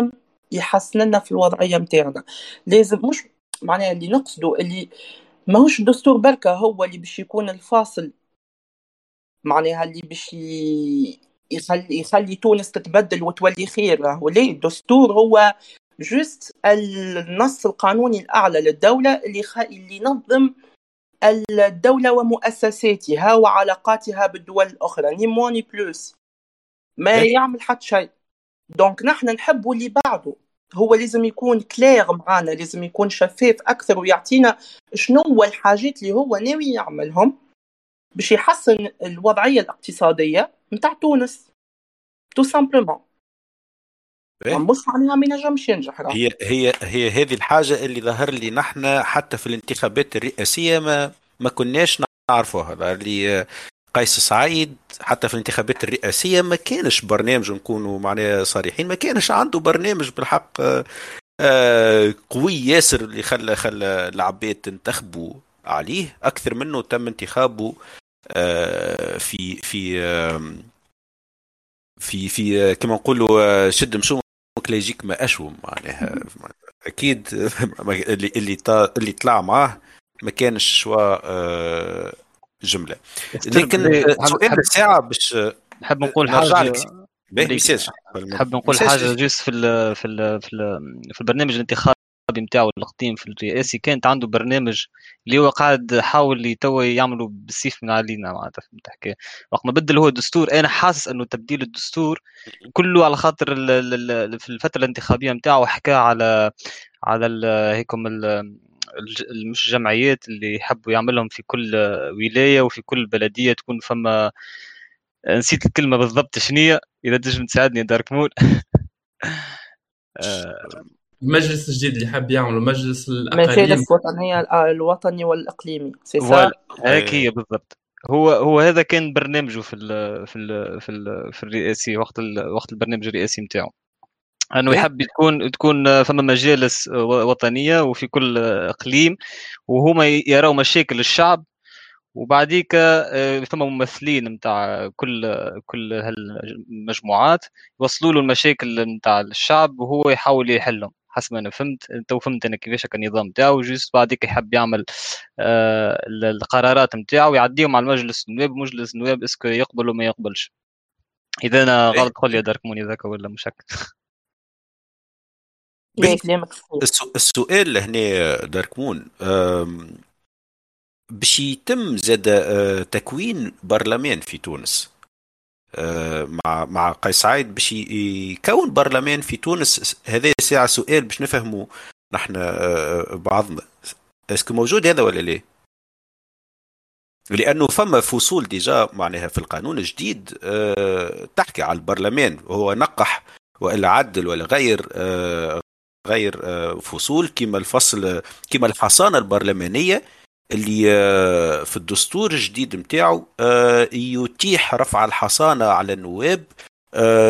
يحسن لنا في الوضعية متاعنا. لازم مش معناها اللي نقصده اللي ماهوش الدستور بركة هو اللي باش يكون الفاصل معناها اللي باش يخلي يخلي تونس تتبدل وتولي خير. وليه الدستور هو جست النص القانوني الأعلى للدولة اللي خ... اللي ينظم الدولة ومؤسساتها وعلاقاتها بالدول الأخرى ني موني بلوس ما يعمل حد شيء. دونك نحن نحب اللي بعده هو لازم يكون كلير معانا لازم يكون شفاف أكثر ويعطينا شنو هو الحاجات اللي هو ناوي يعملهم باش يحسن الوضعية الاقتصادية متاع تونس تو سامبلومون. مش معناها ما ينجمش ينجح. هي هي هي هذه الحاجه اللي ظهر لي نحن حتى في الانتخابات الرئاسيه ما ما كناش نعرفوها. اللي قيس سعيد حتى في الانتخابات الرئاسيه ما كانش برنامج نكونوا معناه صريحين ما كانش عنده برنامج بالحق آه قوي ياسر اللي خلى خلى العباد تنتخبوا عليه. اكثر منه تم انتخابه آه في في آه في في كما نقولوا شد مشومك لا يجيك ما اشوم معناها. اكيد اللي اللي اللي طلع معاه ما كانش شوا آه جمله. لكن سؤال الساعه باش نحب نقول حاجه نحب نقول حاجه جوست في ال في ال في, ال في البرنامج الانتخابي نتاعو القديم في الرئاسي كانت عنده برنامج اللي هو قاعد يحاول يتو يعملوا بالسيف من علينا معناتها فهمت حكايه. وقت ما بدل هو الدستور انا حاسس انه تبديل الدستور كله على خاطر في الفتره الانتخابيه نتاعو حكى على على هيكم مش الجمعيات اللي يحبوا يعملهم في كل ولايه وفي كل بلديه تكون فما نسيت الكلمه بالضبط شنية اذا تنجم تساعدني داركمول. المجلس الجديد اللي حاب يعملوا مجلس الاقاليم الوطنيه الوطني والاقليمي سي هي بالضبط. هو هو هذا كان برنامجه في ال في ال في, ال في الرئاسي وقت ال وقت البرنامج الرئاسي نتاعو انه يحب تكون تكون فما مجالس وطنيه وفي كل اقليم وهما يراو مشاكل الشعب وبعديك فما ممثلين نتاع كل كل هالمجموعات يوصلوا له المشاكل نتاع الشعب وهو يحاول يحلهم حسب ما انا فهمت. انت وفهمت انا كيفاش كان النظام نتاعو جوست بعديك يحب يعمل آه القرارات نتاعو يعديهم على مجلس النواب. مجلس النواب اسكو يقبل وما يقبلش. اذا انا غلط قول لي داركموني ذاك ولا مشكك. السؤال هنا داركمون باش يتم زاد تكوين برلمان في تونس مع مع قيس سعيد باش يكون برلمان في تونس. هذا ساعه سؤال باش نفهموا نحن بعضنا اسكو موجود هذا ولا لا. لانه فما فصول ديجا معناها في القانون الجديد تحكي على البرلمان وهو نقح ولا عدل ولا غير غير فصول كما الفصل كما الحصانه البرلمانيه اللي في الدستور الجديد متاعه يتيح رفع الحصانة على النواب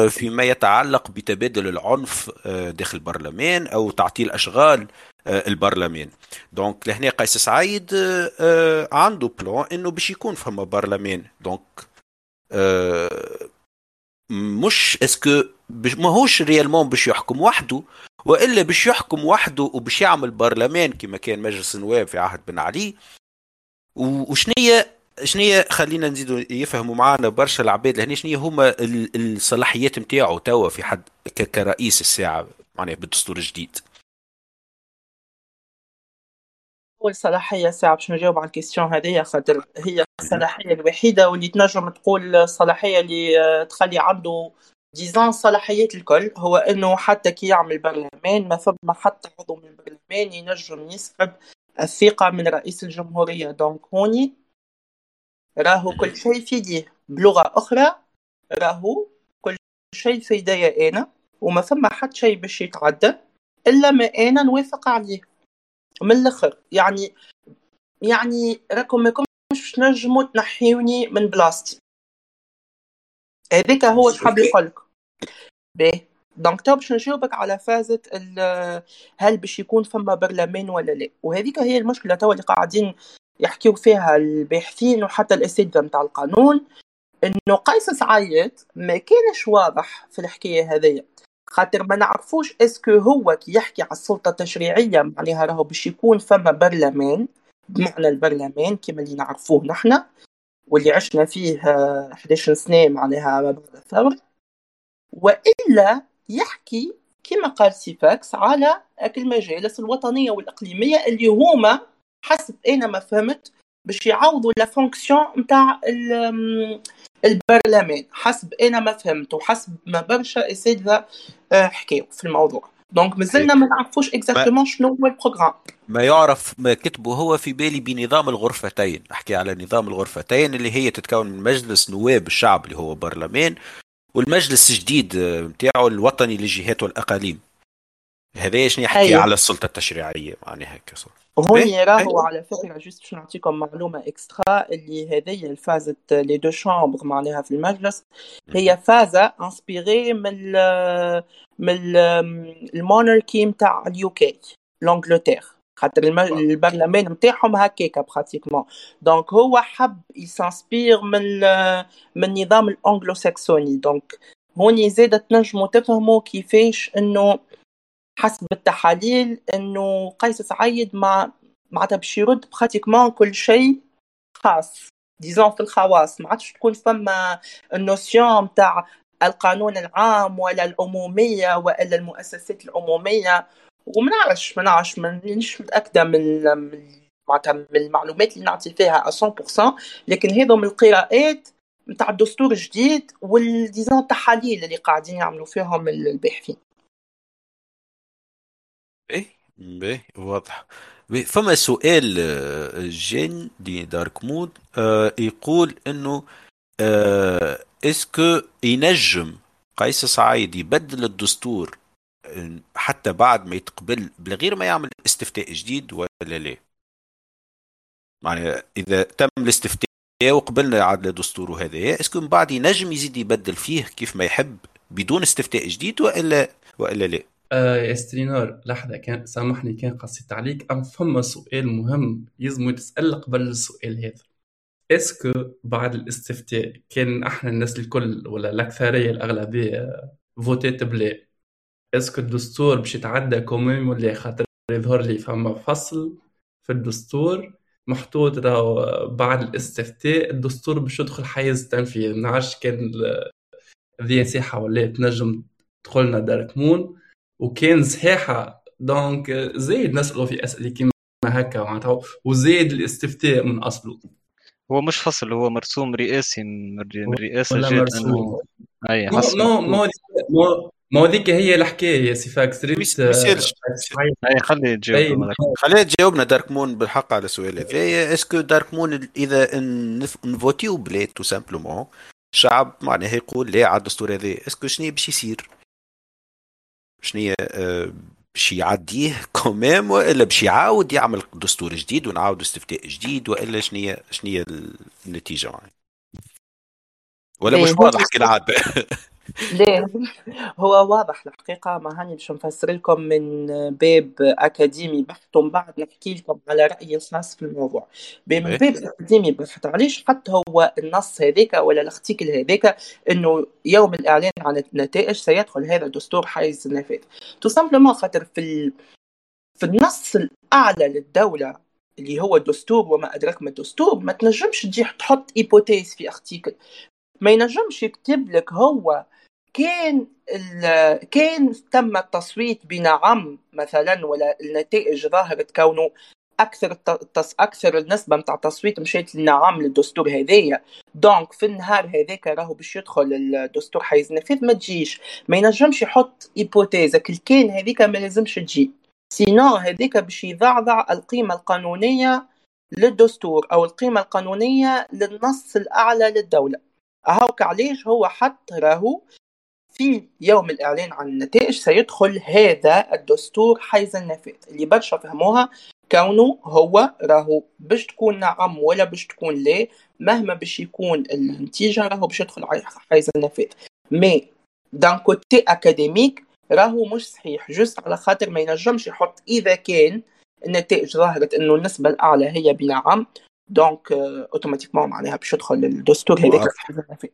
فيما يتعلق بتبادل العنف داخل البرلمان أو تعطيل أشغال البرلمان. دونك لهنا قيس سعيد عنده بلان إنه باش يكون فما برلمان. دونك مش اسكو ماهوش ريالمون باش يحكم وحده والا باش يحكم وحده وباش يعمل برلمان كما كان مجلس النواب في عهد بن علي. وشنيه شنيه خلينا نزيدوا يفهموا معانا برشا العباد لهنا شنيه هما الصلاحيات نتاعو توا في حد كرئيس الساعه معناها بالدستور الجديد. اول صلاحيه ساعه باش نجاوب على الكيستيون هذه خاطر هي الصلاحيه الوحيده واللي تنجم تقول صلاحيه اللي تخلي عنده ديزان صلاحيات الكل. هو انه حتى كي يعمل برلمان ما فما حتى عضو من البرلمان ينجم يسحب الثقه من رئيس الجمهوريه. دونك هوني راهو كل شيء في يديه. بلغه اخرى راهو كل شيء في يدي انا وما فما حتى شيء باش يتعدى الا ما انا نوافق عليه من الاخر. يعني يعني راكم ماكمش باش نجموا تنحيوني من بلاستي. هذاك هو شحاب يقولك باهي. دونك تو باش نجاوبك على فازة هل باش يكون فما برلمان ولا لا. وهذيك هي المشكله توا اللي قاعدين يحكيو فيها الباحثين وحتى الاساتذه نتاع القانون انه قيس سعيد ما كانش واضح في الحكايه هذيا خاطر ما نعرفوش اسكو هو كي يحكي على السلطه التشريعيه معناها راهو باش يكون فما برلمان بمعنى البرلمان كما اللي نعرفوه نحن واللي عشنا فيه إحدى عشرة سنة معناها ما بعد الثورة، وإلا يحكي كما قال سيفاكس على المجالس الوطنية والإقليمية اللي هما حسب أنا ما فهمت باش يعوضوا لا فونكسيون نتاع البرلمان حسب أنا ما فهمت وحسب ما برشا أساتذة حكيوا في الموضوع. دونك مازلنا ما نعرفوش اكزاكتومون شنو هو البروغرام. ما يعرف ما كتبه هو في بالي بنظام الغرفتين. احكي على نظام الغرفتين اللي هي تتكون من مجلس نواب الشعب اللي هو برلمان والمجلس الجديد نتاعو الوطني للجهات والاقاليم. هذا شنو يحكي أيوه. على السلطه التشريعيه يعني هيك صار هون يراهو أيوه. على فكره جست شو نعطيكم معلومه اكسترا اللي هذه الفازت لي دو شامبر معناها في المجلس هي فازه انسبيري من من الموناركي نتاع اليو كي لانجلتير خاطر البرلمان نتاعهم هكاك براتيكمون دونك هو حب يسانسبير من من نظام الانجلو ساكسوني دونك هون زادت تنجموا تفهموا كيفاش انه حسب التحاليل انه قيس سعيد مع معناتها باش يرد براتيكمون كل شيء خاص ديزون في الخواص ما عادش تكون فما النوسيون نتاع القانون العام ولا العموميه ولا المؤسسات العموميه وما نعرفش ما نعرفش مانيش متاكده من معناتها من المعلومات اللي نعطي فيها مية بالمية لكن هذوم القراءات نتاع الدستور الجديد والديزون التحاليل اللي قاعدين يعملوا فيهم الباحثين ايه باهي واضح باهي فما سؤال جين دي دارك مود آه يقول انه آه اسكو ينجم قيس سعيد يبدل الدستور حتى بعد ما يتقبل بالغير ما يعمل استفتاء جديد ولا لا يعني اذا تم الاستفتاء وقبلنا عدل دستوره هذا اسكو من بعد ينجم يزيد يبدل فيه كيف ما يحب بدون استفتاء جديد ولا ولا لا آه يا سترينور لحظة كان سامحني كان قصيت عليك أم فما سؤال مهم يزمو تسأل قبل السؤال هذا اسكو بعد الاستفتاء كان احنا الناس الكل ولا الأكثرية الأغلبية فوتات بلا اسكو الدستور باش يتعدى كوميم ولا خاطر يظهر لي فما فصل في الدستور محطوط راهو بعد الاستفتاء الدستور باش يدخل حيز التنفيذ ما نعرفش كان ذي صحة ولا تنجم تدخلنا دارك مون وكان صحيحة دونك زيد نسأله في أسئلة كما هكا معناتها وزيد الاستفتاء من أصله هو مش فصل هو مرسوم رئاسي من رئاسة جد أنه أي حسب ما هذيك هي الحكاية يا سيفاك سريت خلي تجاوبنا خلي تجاوبنا دارك مون بالحق على سؤال هذا اسكو دارك مون إذا نفوتيو بلاتو سامبلومون الشعب معناه يقول لا على الدستور هذا اسكو شنو باش يصير شنية باش يعديه كومام وإلا باش يعاود يعمل دستور جديد ونعاود استفتاء جديد وإلا شنية شنية النتيجة معي ولا مش واضح كالعادة ليه هو واضح الحقيقة ما هاني باش نفسر لكم من باب أكاديمي بحث وبعد نحكي لكم على رأيي الخاص في الموضوع من إيه؟ باب أكاديمي بحث عليش حتى هو النص هذيك ولا الاختيكل هذيك إنه يوم الإعلان عن النتائج سيدخل هذا الدستور حيز النفاذ تسمى خاطر في ال... في النص الأعلى للدولة اللي هو الدستور وما أدركم الدستور ما تنجمش تجي تحط إيبوتيز في اختيكل ما ينجمش يكتب لك هو كان كان تم التصويت بنعم مثلا ولا النتائج ظاهرة كونه اكثر اكثر النسبه نتاع التصويت مشيت للنعم للدستور هذايا دونك في النهار هذاك راهو باش يدخل الدستور حيز نفيذ ما تجيش ما ينجمش يحط ايبوتيزا كل كان هذيك ما لازمش تجي سينو هذيك باش يضعضع القيمه القانونيه للدستور او القيمه القانونيه للنص الاعلى للدوله هاوك عليش هو حط راهو في يوم الإعلان عن النتائج سيدخل هذا الدستور حيز النفاذ اللي برشا فهموها كونه هو راهو باش تكون نعم ولا باش تكون لا مهما باش يكون النتيجة راهو باش يدخل حيز النفاذ مي دان كوتي أكاديميك راهو مش صحيح جست على خاطر ما ينجمش يحط إذا كان النتائج ظاهرت إنه النسبة الأعلى هي بنعم دونك اوتوماتيكمون معناها باش يدخل الدستور هذاك الحزن في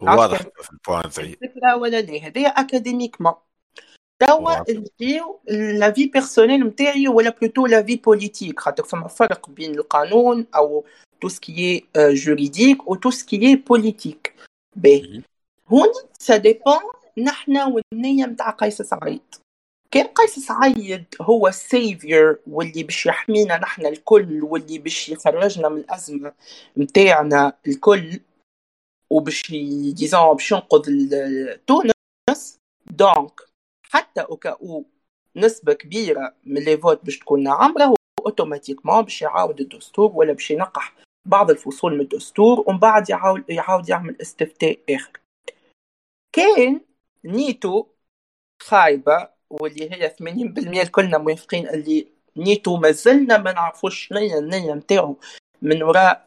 واضح في البوان تاعي لا ولا ليه هذه اكاديميكمون توا نجيو لا في بيرسونيل نتاعي ولا بلوتو لا في بوليتيك خاطر فما فرق بين القانون او تو سكي جوريديك او تو سكي بوليتيك باهي هون سا ديبون نحنا والنيه نتاع قيس سعيد كان قيس سعيد هو السيفير واللي باش يحمينا نحن الكل واللي باش يخرجنا من الأزمة متاعنا الكل وباش ديزون باش ينقذ تونس دونك حتى وكأو نسبة كبيرة من لي فوت باش تكون نعم راهو اوتوماتيكمون باش يعاود الدستور ولا باش ينقح بعض الفصول من الدستور ومن بعد يعاود, يعاود يعمل استفتاء آخر كان نيتو خايبة واللي هي ثمانين بالمئة كلنا موافقين اللي نيتو مازلنا ما نعرفوش شنيا النية نتاعو من وراء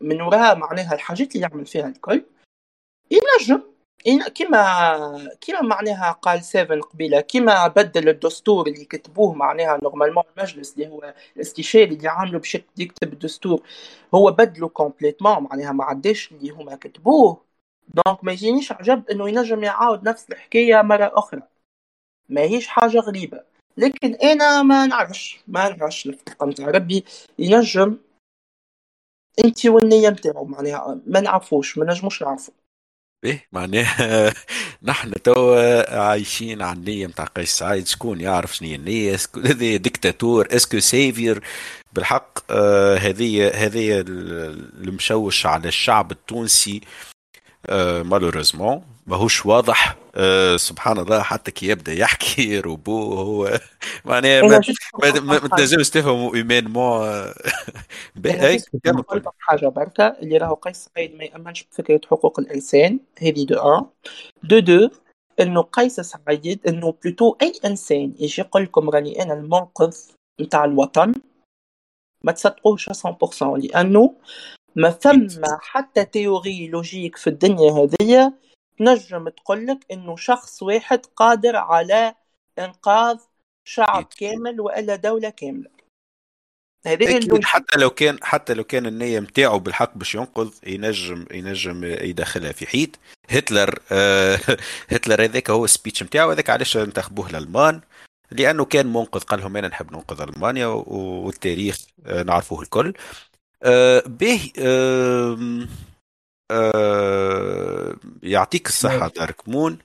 من وراء معناها الحاجات اللي يعمل فيها الكل. ينجم كما كما معناها قال سيفن قبيله كما بدل الدستور اللي كتبوه معناها نورمالمون المجلس اللي هو الاستشاري اللي عامله باش يكتب الدستور هو بدله كومبليتمون معناها ما عداش اللي هما كتبوه. دونك ما يجينيش عجب انه ينجم يعاود نفس الحكايه مره اخرى، ما هيش حاجه غريبه. لكن انا ما نعرفش ما نعرفش الفقه نتاع ربي ينجم انت والنيه نتاعو معناها ما نعرفوش ما نجموش نعرفو إيه معناها. نحن توا عايشين على النية متاع قيس سعيد، شكون يعرف شنو هي النية؟ ديكتاتور اسكو سيفير بالحق؟ آه هذه هذه المشوش على الشعب التونسي آه مالوريزمون ماهوش واضح. آه سبحان الله حتى كي يبدا يحكي روبو هو معناها ما تنجمش تفهموا ايمان مو باهي حاجه بركه اللي راهو قيس سعيد ما يامنش بفكره حقوق الانسان. هذه دو واحد دو دو انه قيس سعيد انه بلوتو اي انسان يجي يقول لكم راني انا المنقذ نتاع الوطن ما تصدقوش مية بالمية، لانه ما ثم حتى تيوري لوجيك في الدنيا هذه نجم تقولك انه شخص واحد قادر على انقاذ شعب كامل والا دوله كامله. هذه حتى لو كان حتى لو كان النيه نتاعو بالحق باش ينقذ ينجم ينجم يدخلها في حيط. هتلر آه هتلر هذاك هو السبيتش نتاعو هذاك علاش انتخبوه الالمان، لانه كان منقذ، قال لهم انا نحب ننقذ المانيا والتاريخ آه نعرفوه الكل. آه به آه أه يعطيك الصحة دارك مون.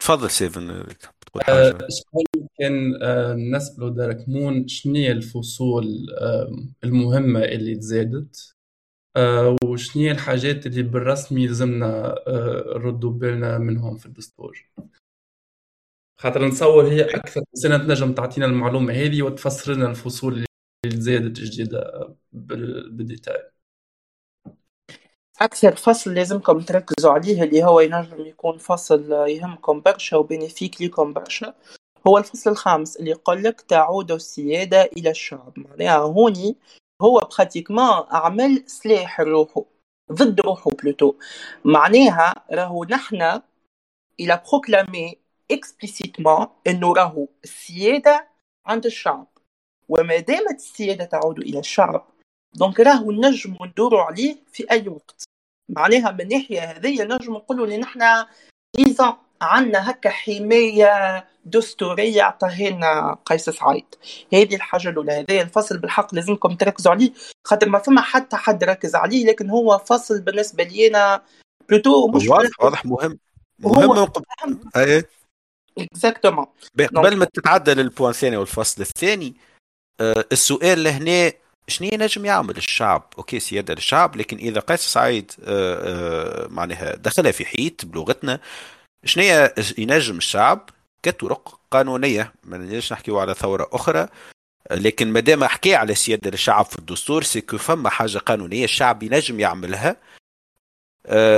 تفضل سيفن تقول حاجة. شكون كان نسبلو دارك مون شنية الفصول المهمة اللي تزادت وشنية الحاجات اللي بالرسم يلزمنا ردوا بالنا منهم في الدستور، خاطر نصور هي أكثر سنة نجم تعطينا المعلومة هذه وتفسرنا الفصول اللي تزادت جديدة بالديتايل. أكثر فصل لازمكم تركزوا عليه اللي هو ينجم يكون فصل يهمكم برشا وبينيفيك لكم برشا هو الفصل الخامس اللي يقولك تعود السيادة إلى الشعب. معناها هوني هو براتيكمون عمل سلاح روحه ضد روحه بلوتو. معناها راهو نحنا إلى بروكلامي إكسبليسيتمون إنه راهو السيادة عند الشعب، وما دامت السيادة تعود إلى الشعب دونك راهو نجم ندوروا عليه في أي وقت. معناها من ناحية هذه نجم نقولوا لي نحنا إذا عنا هكا حماية دستورية عطاهلنا قيس سعيد. هذه الحاجة الأولى، هذا الفصل بالحق لازمكم تركزوا عليه خاطر ما فما حتى حد ركز عليه، لكن هو فصل بالنسبة لينا بلوتو مش واضح مهم مهم أيه إكزاكتومون. قبل ما تتعدى للبوان الثاني والفصل الثاني أه السؤال لهنا شنو نجم يعمل الشعب؟ أوكي سيادة للشعب، لكن إذا قيس سعيد معناها دخلها في حيط بلغتنا شنو ينجم الشعب كطرق قانونية؟ ما نجمش نحكيو على ثورة أخرى، لكن مادام حكي على سيادة للشعب في الدستور سيكو فما حاجة قانونية الشعب ينجم يعملها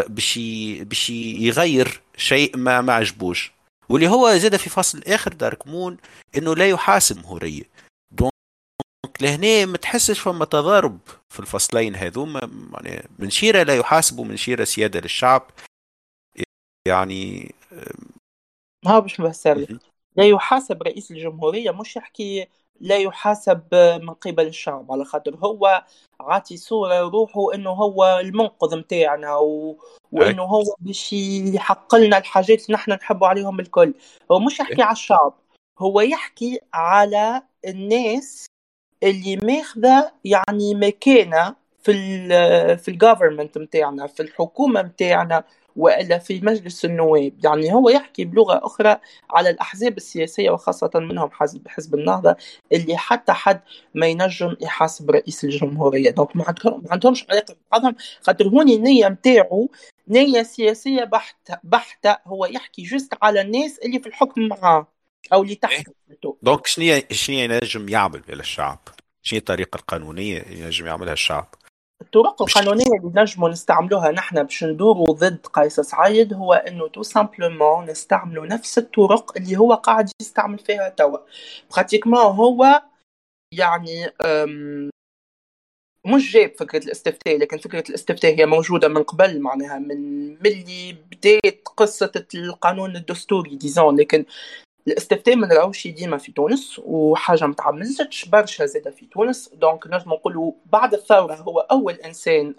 بشي بشي يغير شيء ما ما عجبوش. واللي هو زاد في فصل آخر داركمون إنه لا يحاسب مهورية. لهنا ما تحسش فما تضارب في الفصلين هذوما، يعني من شيرة لا يحاسب ومن شيرة سيادة للشعب. يعني ها باش نفسر لا يحاسب رئيس الجمهورية مش يحكي لا يحاسب من قبل الشعب، على خاطر هو عاطي صورة روحه انه هو المنقذ متاعنا و... وانه هو باش يحقلنا الحاجات اللي نحن نحبوا عليهم الكل. هو مش يحكي على الشعب، هو يحكي على الناس اللي ماخذة يعني مكانة في ال في الجوفرمنت متاعنا في الحكومة متاعنا وإلا في مجلس النواب. يعني هو يحكي بلغة أخرى على الأحزاب السياسية وخاصة منهم حزب حزب النهضة اللي حتى حد ما ينجم يحاسب رئيس الجمهورية. دونك ما عندهمش علاقة بعضهم خاطر هوني النية متاعو نية سياسية بحتة بحتة. هو يحكي جست على الناس اللي في الحكم معاه أو اللي تحت. دونك شنو شنو ينجم يعمل للشعب؟ شنو الطريقة القانونية ينجم يعملها الشعب؟ الطرق القانونيه اللي نجموا نستعملوها نحن باش ندوروا ضد قيس سعيد هو انه تو سامبلومون نستعملوا نفس الطرق اللي هو قاعد يستعمل فيها توا. براتيكمون هو يعني مش جاب فكره الاستفتاء، لكن فكره الاستفتاء هي موجوده من قبل، معناها من ملي بدات قصه القانون الدستوري ديزون، لكن الاستفتاء من راوشي ديما في تونس وحاجه ما تعملتش برشا زاده في تونس. دونك نجم نقولوا بعد الثوره هو اول انسان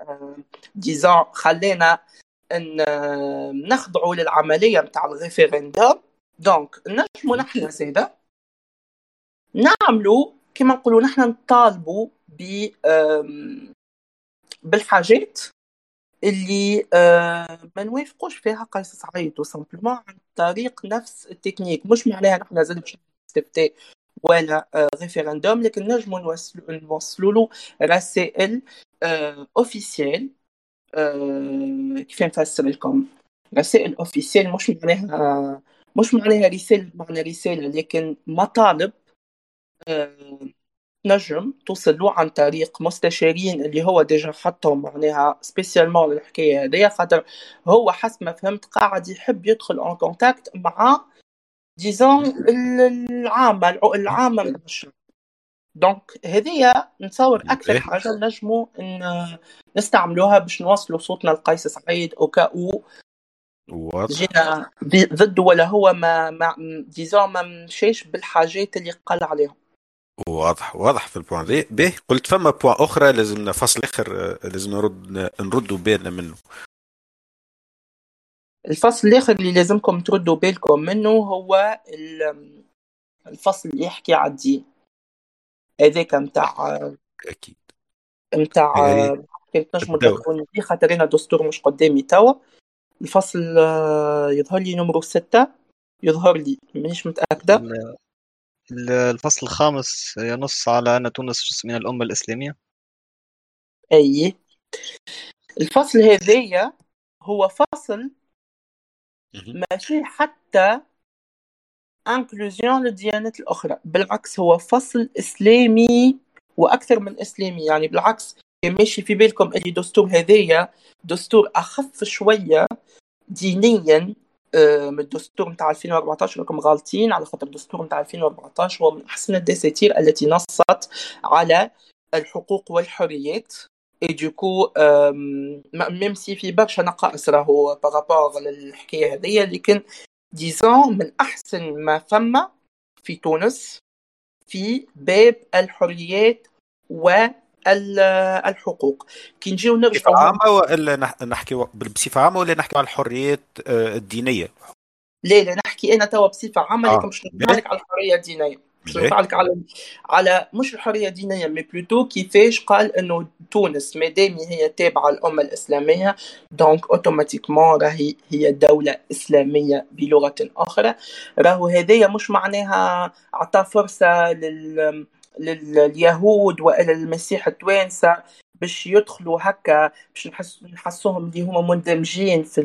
ديزون خلينا ان نخضعوا للعمليه نتاع الريفيرندوم. دونك نجموا نحن زاده نعملوا كما نقولوا نحن نطالبوا ب بالحاجات اللي ما نوافقوش فيها قيس سعيد، وسامبلومون عن طريق نفس التكنيك. مش معناها نحن زاد باش استفتاء ولا ريفيرندوم، لكن نجمو نوصلوا نوصلوا له رسائل اوفيسيال. كيف نفسر لكم رسائل اوفيسيال؟ مش معناها مش معناها رساله معناها رساله، لكن مطالب نجم توصلوا عن طريق مستشارين اللي هو ديجا حطهم معناها سبيسيالمون للحكايه هذيا، خاطر هو حسب ما فهمت قاعد يحب يدخل اون كونتاكت مع ديزون العامه العامه من الشعب. دونك هذيا نصور اكثر حاجه نجموا ان نستعملوها باش نوصلوا صوتنا لقيس سعيد او كاو جينا ضد، ولا هو ما, ما ديزون ما مشيش بالحاجات اللي قال عليهم. واضح واضح في البوان دي به. قلت فما بوان اخرى لازمنا فصل اخر لازم نرد نردوا بالنا منه. الفصل الاخر اللي لازمكم تردوا بالكم منه هو الفصل اللي يحكي على الدين هذاك نتاع اكيد نتاع كنت نجم تكون دي خاطرنا دستور مش قدامي توا. الفصل يظهر لي نمرو ستة، يظهر لي مانيش متاكده. الفصل الخامس ينص على أن تونس جزء من الأمة الإسلامية. أي الفصل هذايا هو فصل ماشي حتى انكلوزيون للديانات الأخرى، بالعكس هو فصل إسلامي وأكثر من إسلامي. يعني بالعكس ماشي في بالكم اللي دستور هذايا دستور أخف شوية دينيا من الدستور متاع ألفين وأربعطاش. راكم غالطين على خاطر الدستور متاع ألفين وأربعطاش هو من أحسن الدساتير التي نصت على الحقوق والحريات. ايديكو ميم سي في برشا نقائص راهو بارابور للحكايه هذيا، لكن ديزون من احسن ما فما في تونس في باب الحريات والحقوق. كي نجيو نرجعوا بصفة عامة ولا نحكي بصفة عامة ولا نحكي على الحريات الدينية؟ لا لا نحكي أنا توا بصفة عامة، لكن آه. مش نتعلق على الحرية الدينية، مش نتعلق على على مش الحرية الدينية، مي بلوتو كيفاش قال إنه تونس مادام هي تابعة للأمة الإسلامية دونك أوتوماتيكمون راهي هي دولة إسلامية بلغة أخرى. راهو هذايا مش معناها أعطى فرصة لل لليهود وإلى المسيح التوانسة باش يدخلوا هكا باش نحس نحسوهم اللي هما مندمجين في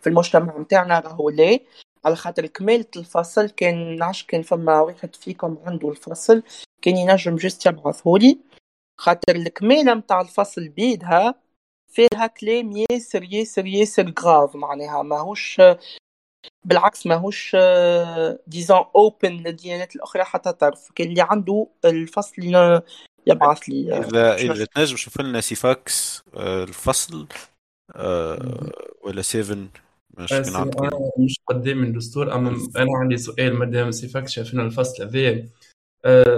في المجتمع نتاعنا. راهو لا، على خاطر كمالة الفصل كان نعش كان فما واحد فيكم عنده الفصل كان ينجم جست يبعثهولي، خاطر الكمالة نتاع الفصل بيدها فيها كلام ياسر ياسر ياسر غاف، معناها ماهوش بالعكس ماهوش ديزون اوبن للديانات الاخرى حتى طرف. كان اللي عنده الفصل يبعث لي اذا اذا تنجم شوف لنا سيفاكس الفصل ولا سيفن مش مش قدام من دستور. اما انا عندي سؤال مدام سيفاكس شافنا الفصل هذا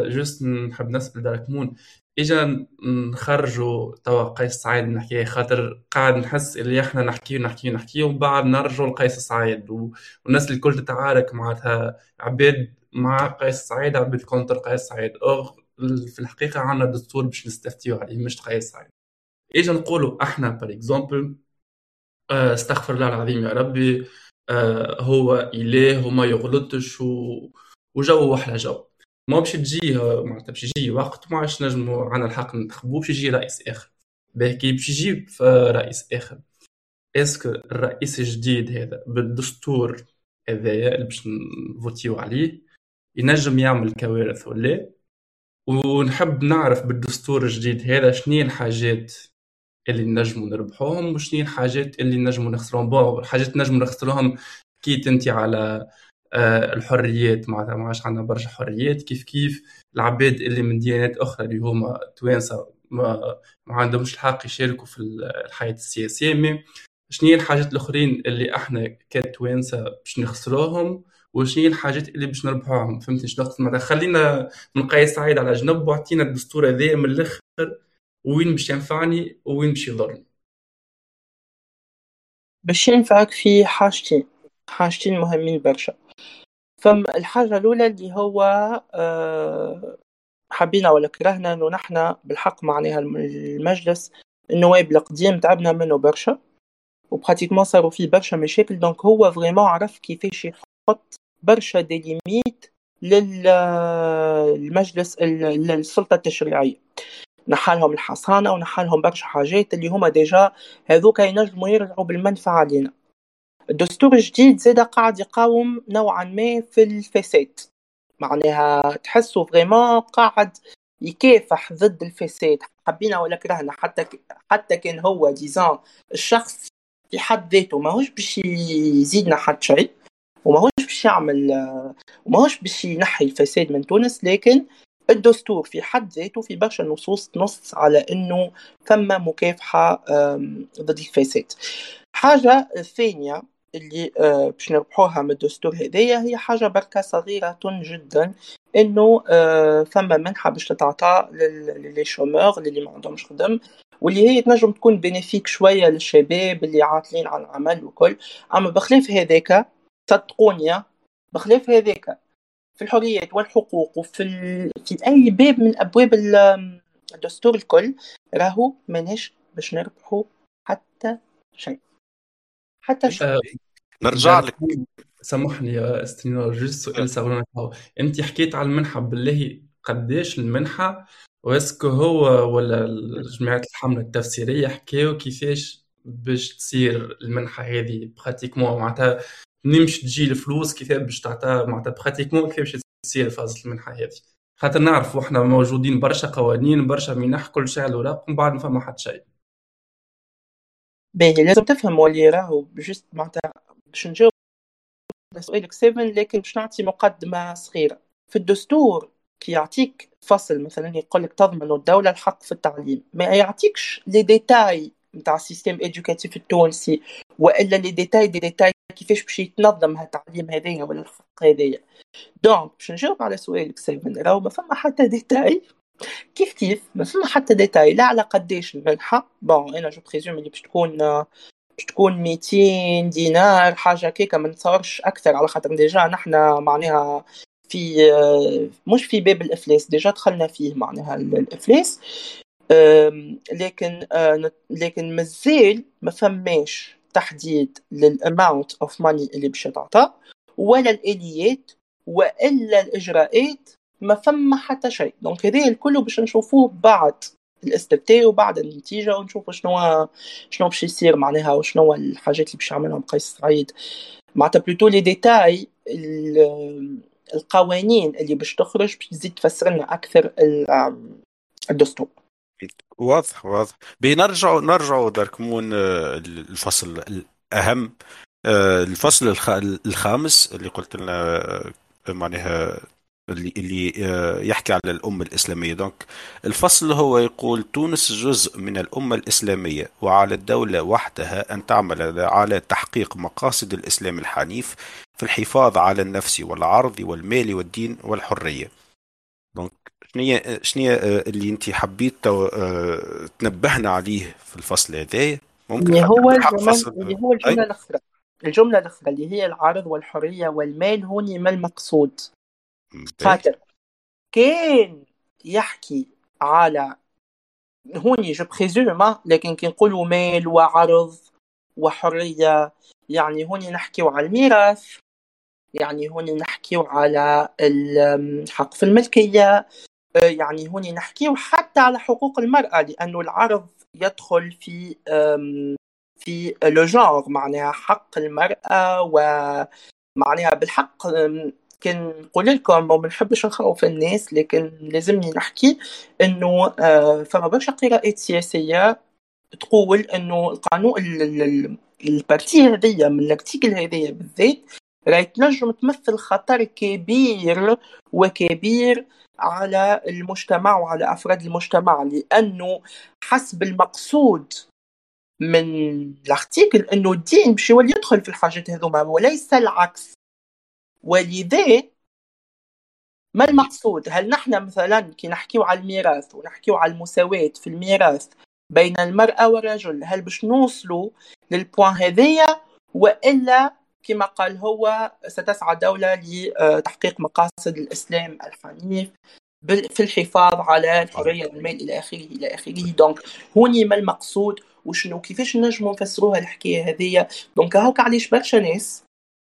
جست نحب نسال داركمون اجا نخرجوا توا قيس سعيد من الحكايه، خاطر قاعد نحس اللي احنا نحكي ونحكي ونحكي وبعد نرجعوا لقيس سعيد والناس الكل تتعارك معناتها عباد مع قيس سعيد عباد كونتر قيس سعيد. في الحقيقه عندنا دستور باش نستفتيو عليه مش قيس سعيد. اجا نقولوا احنا بار اكزومبل استغفر الله العظيم يا ربي هو اله وما يغلطش وجو وحلا جو ما باش تجي معناتها باش يجي وقت ما عادش نجموا عندنا الحق ننتخبوا باش يجي رئيس اخر باكي باش يجي رئيس اخر. اسكو الرئيس الجديد هذا بالدستور هذايا اللي باش نفوتيو عليه ينجم يعمل كوارث ولا؟ ونحب نعرف بالدستور الجديد هذا شنو الحاجات اللي نجموا نربحوهم وشنين الحاجات اللي نجموا نخسروهم. بون الحاجات نجموا نخسروهم كيت انت على الحريات، معناتها ما عادش عندنا برشا حريات كيف كيف. العباد اللي من ديانات اخرى اللي هما توانسه ما عندهمش الحق يشاركوا في الحياه السياسيه. مي شنو هي الحاجات الاخرين اللي احنا كتوانسه باش نخسروهم وشنو هي الحاجات اللي باش نربحوهم؟ فهمتني شنو نقصد؟ معناتها خلينا من قيس سعيد على جنب وعطينا الدستور هذايا من الاخر، وين باش ينفعني وين باش يضرني. باش ينفعك في حاجتين حاجتين مهمين برشا. فالحاجة الأولى اللي هو حبينا ولا كرهنا أنه نحن بالحق معناها المجلس النواب القديم تعبنا منه برشا وبراتيكمون صاروا فيه برشا مشاكل. دونك هو فريمون عرف كيفاش يحط برشا ديليميت للمجلس للسلطة التشريعية، نحالهم الحصانة ونحالهم برشا حاجات اللي هما ديجا هذوك ينجموا يرجعوا بالمنفعة علينا. الدستور الجديد زاد قاعد يقاوم نوعا ما في الفساد، معناها تحسوا فريمون قاعد يكافح ضد الفساد حبينا ولا كرهنا. حتى حتى كان هو ديزان الشخص في حد ذاته ماهوش باش يزيدنا حد شيء وماهوش باش يعمل وماهوش باش ينحي الفساد من تونس، لكن الدستور في حد ذاته في برشا نصوص تنص على انه فما مكافحه ضد الفساد. حاجه ثانيه اللي باش نربحوها من الدستور هذايا هي حاجه بركه صغيره جدا، انه فما منحه باش تتعطى للي شومور اللي ما عندهمش خدم، واللي هي تنجم تكون بينيفيك شويه للشباب اللي عاطلين عن العمل وكل. اما بخلاف هذاك صدقوني بخلاف هذاك في الحريات والحقوق وفي في اي باب من ابواب الدستور الكل راهو ماناش باش نربحو حتى شيء حتى شيء. أه نرجع لك سامحني يا استنار، جست سؤال صغير. انت حكيت على المنحه، بالله قداش المنحه؟ واسكو هو ولا جمعيات الحمله التفسيريه حكاو كيفاش باش تصير المنحه هذه براتيكمون؟ معناتها نمشي تجي الفلوس كيفاش باش تعطى معناتها براتيكمون كيفاش تصير فازة المنحه هذه؟ خاطر نعرف وحنا موجودين برشا قوانين برشا منح كل شيء على الوراق ومن بعد ما فما حد شيء. باهي لازم تفهموا اللي راهو جست معناتها باش نجاوب سؤالك سيفن، لكن باش نعطي مقدمه صغيره. في الدستور كي يعطيك فصل مثلا يقول لك تضمن الدوله الحق في التعليم، ما يعطيكش لي ديتاي نتاع السيستم ايدوكاتيف التونسي والا لي ديتاي دي ديتاي كيفاش باش يتنظم هالتعليم هذايا ولا الحق هذايا. دونك باش نجاوب على سؤالك سيفن، راهو ما فما حتى ديتاي كيف كيف ما فما حتى ديتاي لا على قداش المنحه. بون انا جو بريزوم اللي باش تكون باش تكون مئتين دينار حاجه كيكه، ما نتصورش اكثر على خاطر ديجا نحنا معناها في مش في باب الافلاس، ديجا دخلنا فيه معناها الافلاس. لكن لكن مازال ما فماش تحديد للاماونت اوف ماني اللي باش تعطى ولا الاليات والا الاجراءات، ما فما حتى شيء. دونك هذا الكل باش نشوفوه بعد الاستفتاء وبعد النتيجه ونشوفوا شنو شنو باش يصير معناها وشنو الحاجات اللي باش يعملهم قيس سعيد. معناتها بلوتو لي ديتاي القوانين اللي باش تخرج باش تزيد تفسر لنا اكثر الدستور. واضح واضح. بنرجعوا نرجعوا دركمون الفصل الاهم، الفصل الخامس اللي قلت لنا معناها اللي يحكي على الأمة الإسلامية. دونك الفصل هو يقول تونس جزء من الأمة الإسلامية وعلى الدولة وحدها أن تعمل على تحقيق مقاصد الإسلام الحنيف في الحفاظ على النفس والعرض والمال والدين والحرية. دونك شنية شنية اللي انت حبيت تنبهنا عليه في الفصل هذا؟ ممكن هو اللي هو الجملة الأخرى الجملة الأخرى اللي هي العرض والحرية والمال. هوني ما المقصود؟ خاطر كان يحكي على هوني جو بريزوم، لكن كي نقولوا مال وعرض وحرية يعني هوني نحكيو على الميراث، يعني هوني نحكيو على الحق في الملكية، يعني هوني نحكيو حتى على حقوق المرأة، لأنه العرض يدخل في في لو جونغ معناها حق المرأة، ومعناها بالحق كان نقول لكم وما نحبش نخوف الناس، لكن لازمني نحكي انه فما برشا قراءات سياسيه تقول انه القانون البارتي هذيا من الارتيكل هذيا بالذات راهي تنجم تمثل خطر كبير وكبير على المجتمع وعلى افراد المجتمع، لانه حسب المقصود من الارتيكل انه الدين باش يولي يدخل في الحاجات هذوما وليس العكس. ولذا ما المقصود؟ هل نحن مثلا كي نحكيو على الميراث ونحكيو على المساواة في الميراث بين المرأة والرجل، هل باش نوصلوا للبوان هذيا والا كما قال هو ستسعى دولة لتحقيق مقاصد الإسلام الحنيف في الحفاظ على الحرية المال إلى آخره إلى آخره. دونك هوني ما المقصود وشنو كيفاش نجمو نفسروها الحكاية هذية؟ دونك هاوك علاش برشا ناس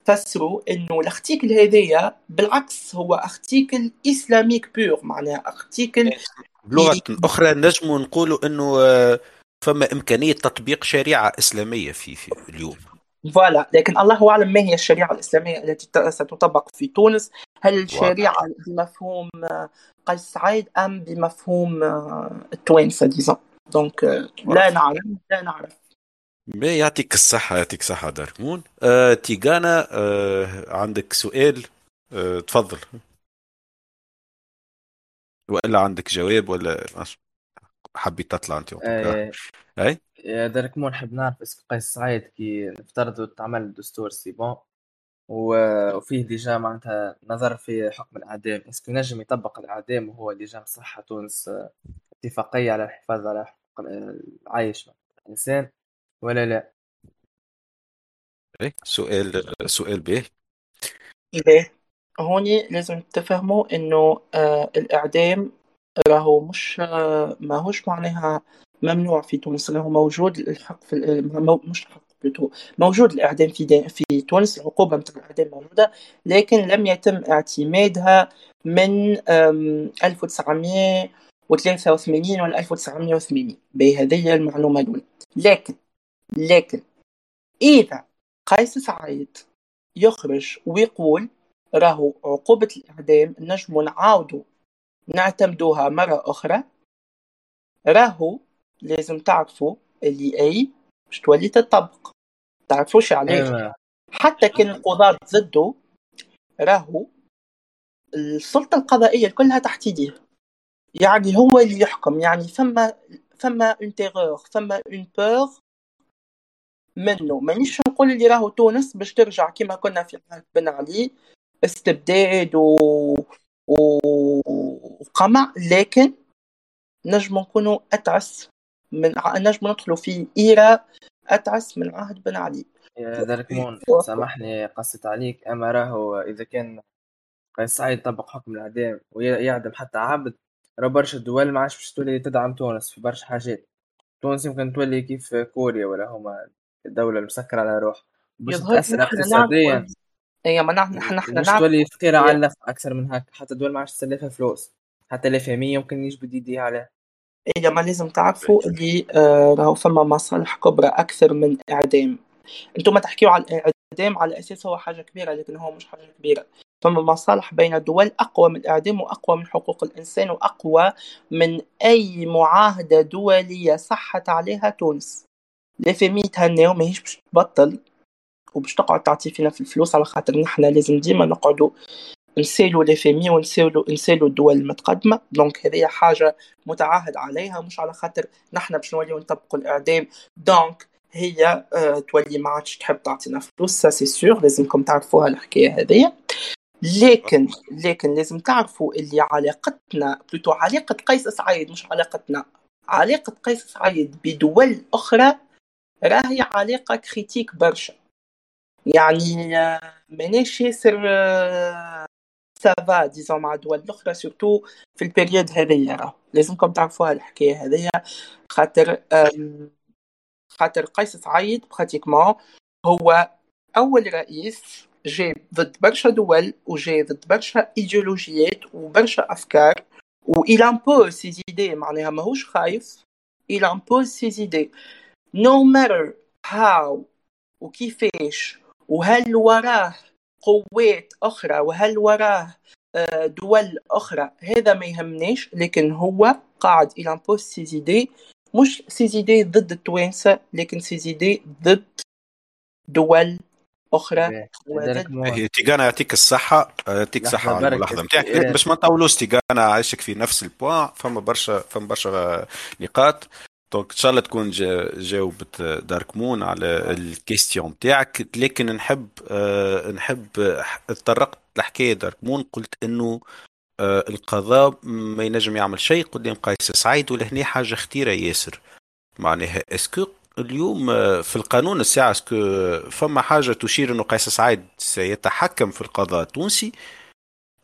فسروا إنه الارتيكل هذية بالعكس هو ارتيكل إسلاميك بيور، معناه ارتيكل بلغة أخرى نجمو نقولوا إنه فما إمكانية تطبيق شريعة إسلامية في, في اليوم فوالا، لكن الله أعلم ما هي الشريعة الإسلامية التي ستطبق في تونس. هل الشريعة بمفهوم قيس سعيد أم بمفهوم التوانسة ديزا؟ دونك لا نعرف لا نعرف. يعطيك الصحة يعطيك الصحة داركمون. أه تيجانا أه عندك سؤال؟ أه تفضل، وإلا عندك جواب ولا حبيت تطلع أنت؟ أه أي داركمون حب نعرف اسم قيس سعيد كي نفترضوا تعمل دستور سيبون وفيه ديجا معناتها نظر في حكم الإعدام، اسكو نجم يطبق الإعدام وهو ديجا صحة تونس اتفاقية على الحفاظ على حق العيش الإنسان ولا لا؟ سؤال سؤال به به هوني لازم تفهموا إنه الإعدام راهو مش ماهوش معناها ممنوع في تونس، راهو موجود الحق في مش حق موجود الإعدام في في تونس، العقوبة مثل الإعدام موجودة، لكن لم يتم اعتمادها من ألف وتسعمية وثلاثة وثمانين ولا ألف وتسعمية وثمانين بهذه المعلومة دون. لكن لكن إذا قيس سعيد يخرج ويقول راهو عقوبة الإعدام نجم نعاودو نعتمدوها مرة أخرى، راهو لازم تعرفوا اللي أي مش تولي تطبق، تعرفوش عليه حتى كان القضاء ضده راهو السلطة القضائية كلها تحت يديه، يعني هو اللي يحكم. يعني فما فما اون تيغور فما اون بور منه. مانيش نقول اللي راهو تونس باش ترجع كما كنا في حالة بن علي استبداد و... وقمع، لكن نجم نكونوا أتعس من ع... نجم ندخلوا في إيرا أتعس من عهد بن علي. داركمون سامحني قصت عليك، أما راهو إذا كان قيس سعيد طبق حكم الإعدام ويعدم حتى عبد، راه برشا دول ما عادش باش تولي تدعم تونس في برشا حاجات. تونس يمكن تولي كيف كوريا ولا هما الدولة المسكرة على روح باش تأثر اقتصاديا، اي ما نحن نحن نعرف تولي فقيرة على أكثر من هاك، حتى دول ما عادش تسلفها فلوس، حتى الفهمية يمكن يجبد بديدي على إيه. ما لازم تعرفوا اللي آه راهو فما مصالح كبرى أكثر من إعدام. أنتم ما تحكيوا على الإعدام على أساس هو حاجة كبيرة، لكن هو مش حاجة كبيرة. فما مصالح بين الدول أقوى من الإعدام وأقوى من حقوق الإنسان وأقوى من أي معاهدة دولية صحت عليها تونس. لفهميتها الناو ماهيش باش تبطل وباش تقعد تعطي فينا في الفلوس، على خاطر نحنا لازم ديما نقعدوا نسالوا لفامي ونسالوا نسالوا الدول المتقدمه. دونك هذه حاجه متعاهد عليها، مش على خاطر نحنا باش نوليو نطبقوا الاعدام دونك هي اه تولي ما عادش تحب تعطينا فلوس. سا سي سيغ لازمكم تعرفوها الحكايه هذه. لكن لكن لازم تعرفوا اللي علاقتنا بلوتو علاقه قيس سعيد مش علاقتنا، علاقه قيس سعيد بدول اخرى راهي علاقه كريتيك برشا، يعني مانيش ياسر سافا ديزو مع الدول الاخرى سورتو في البريود هذيا. راه لازمكم تعرفوها الحكايه هذيا، خاطر خاطر قيس سعيد براتيكمون هو اول رئيس جاء ضد برشا دول وجاء ضد برشا ايديولوجيات وبرشا افكار، ويلامبوز سي ايدي، معناها ماهوش خايف، يلامبوز سي ايدي نو ماتر هاو وكيفاش، وهل وراه قوات أخرى وهل وراه دول أخرى، هذا ما يهمناش، لكن هو قاعد إلى بوست سيزيدي مش سيزيدي ضد التوانسة لكن سيزيدي ضد دول أخرى. تيجانا يعطيك الصحة، يعطيك صحة على الملاحظة نتاعك باش ما نطولوش. تيجانا عايشك في نفس البوان، فما برشا فما برشا نقاط. دونك ان شاء الله تكون جاوبت داركمون على الكيستيون نتاعك، لكن نحب نحب اتطرقت لحكاية داركمون. قلت انه القضاء ما ينجم يعمل شيء قدام قيس سعيد، ولهنا حاجة خطيرة ياسر. معناها اسكو اليوم في القانون الساعة اسكو فما حاجة تشير انه قيس سعيد سيتحكم في القضاء التونسي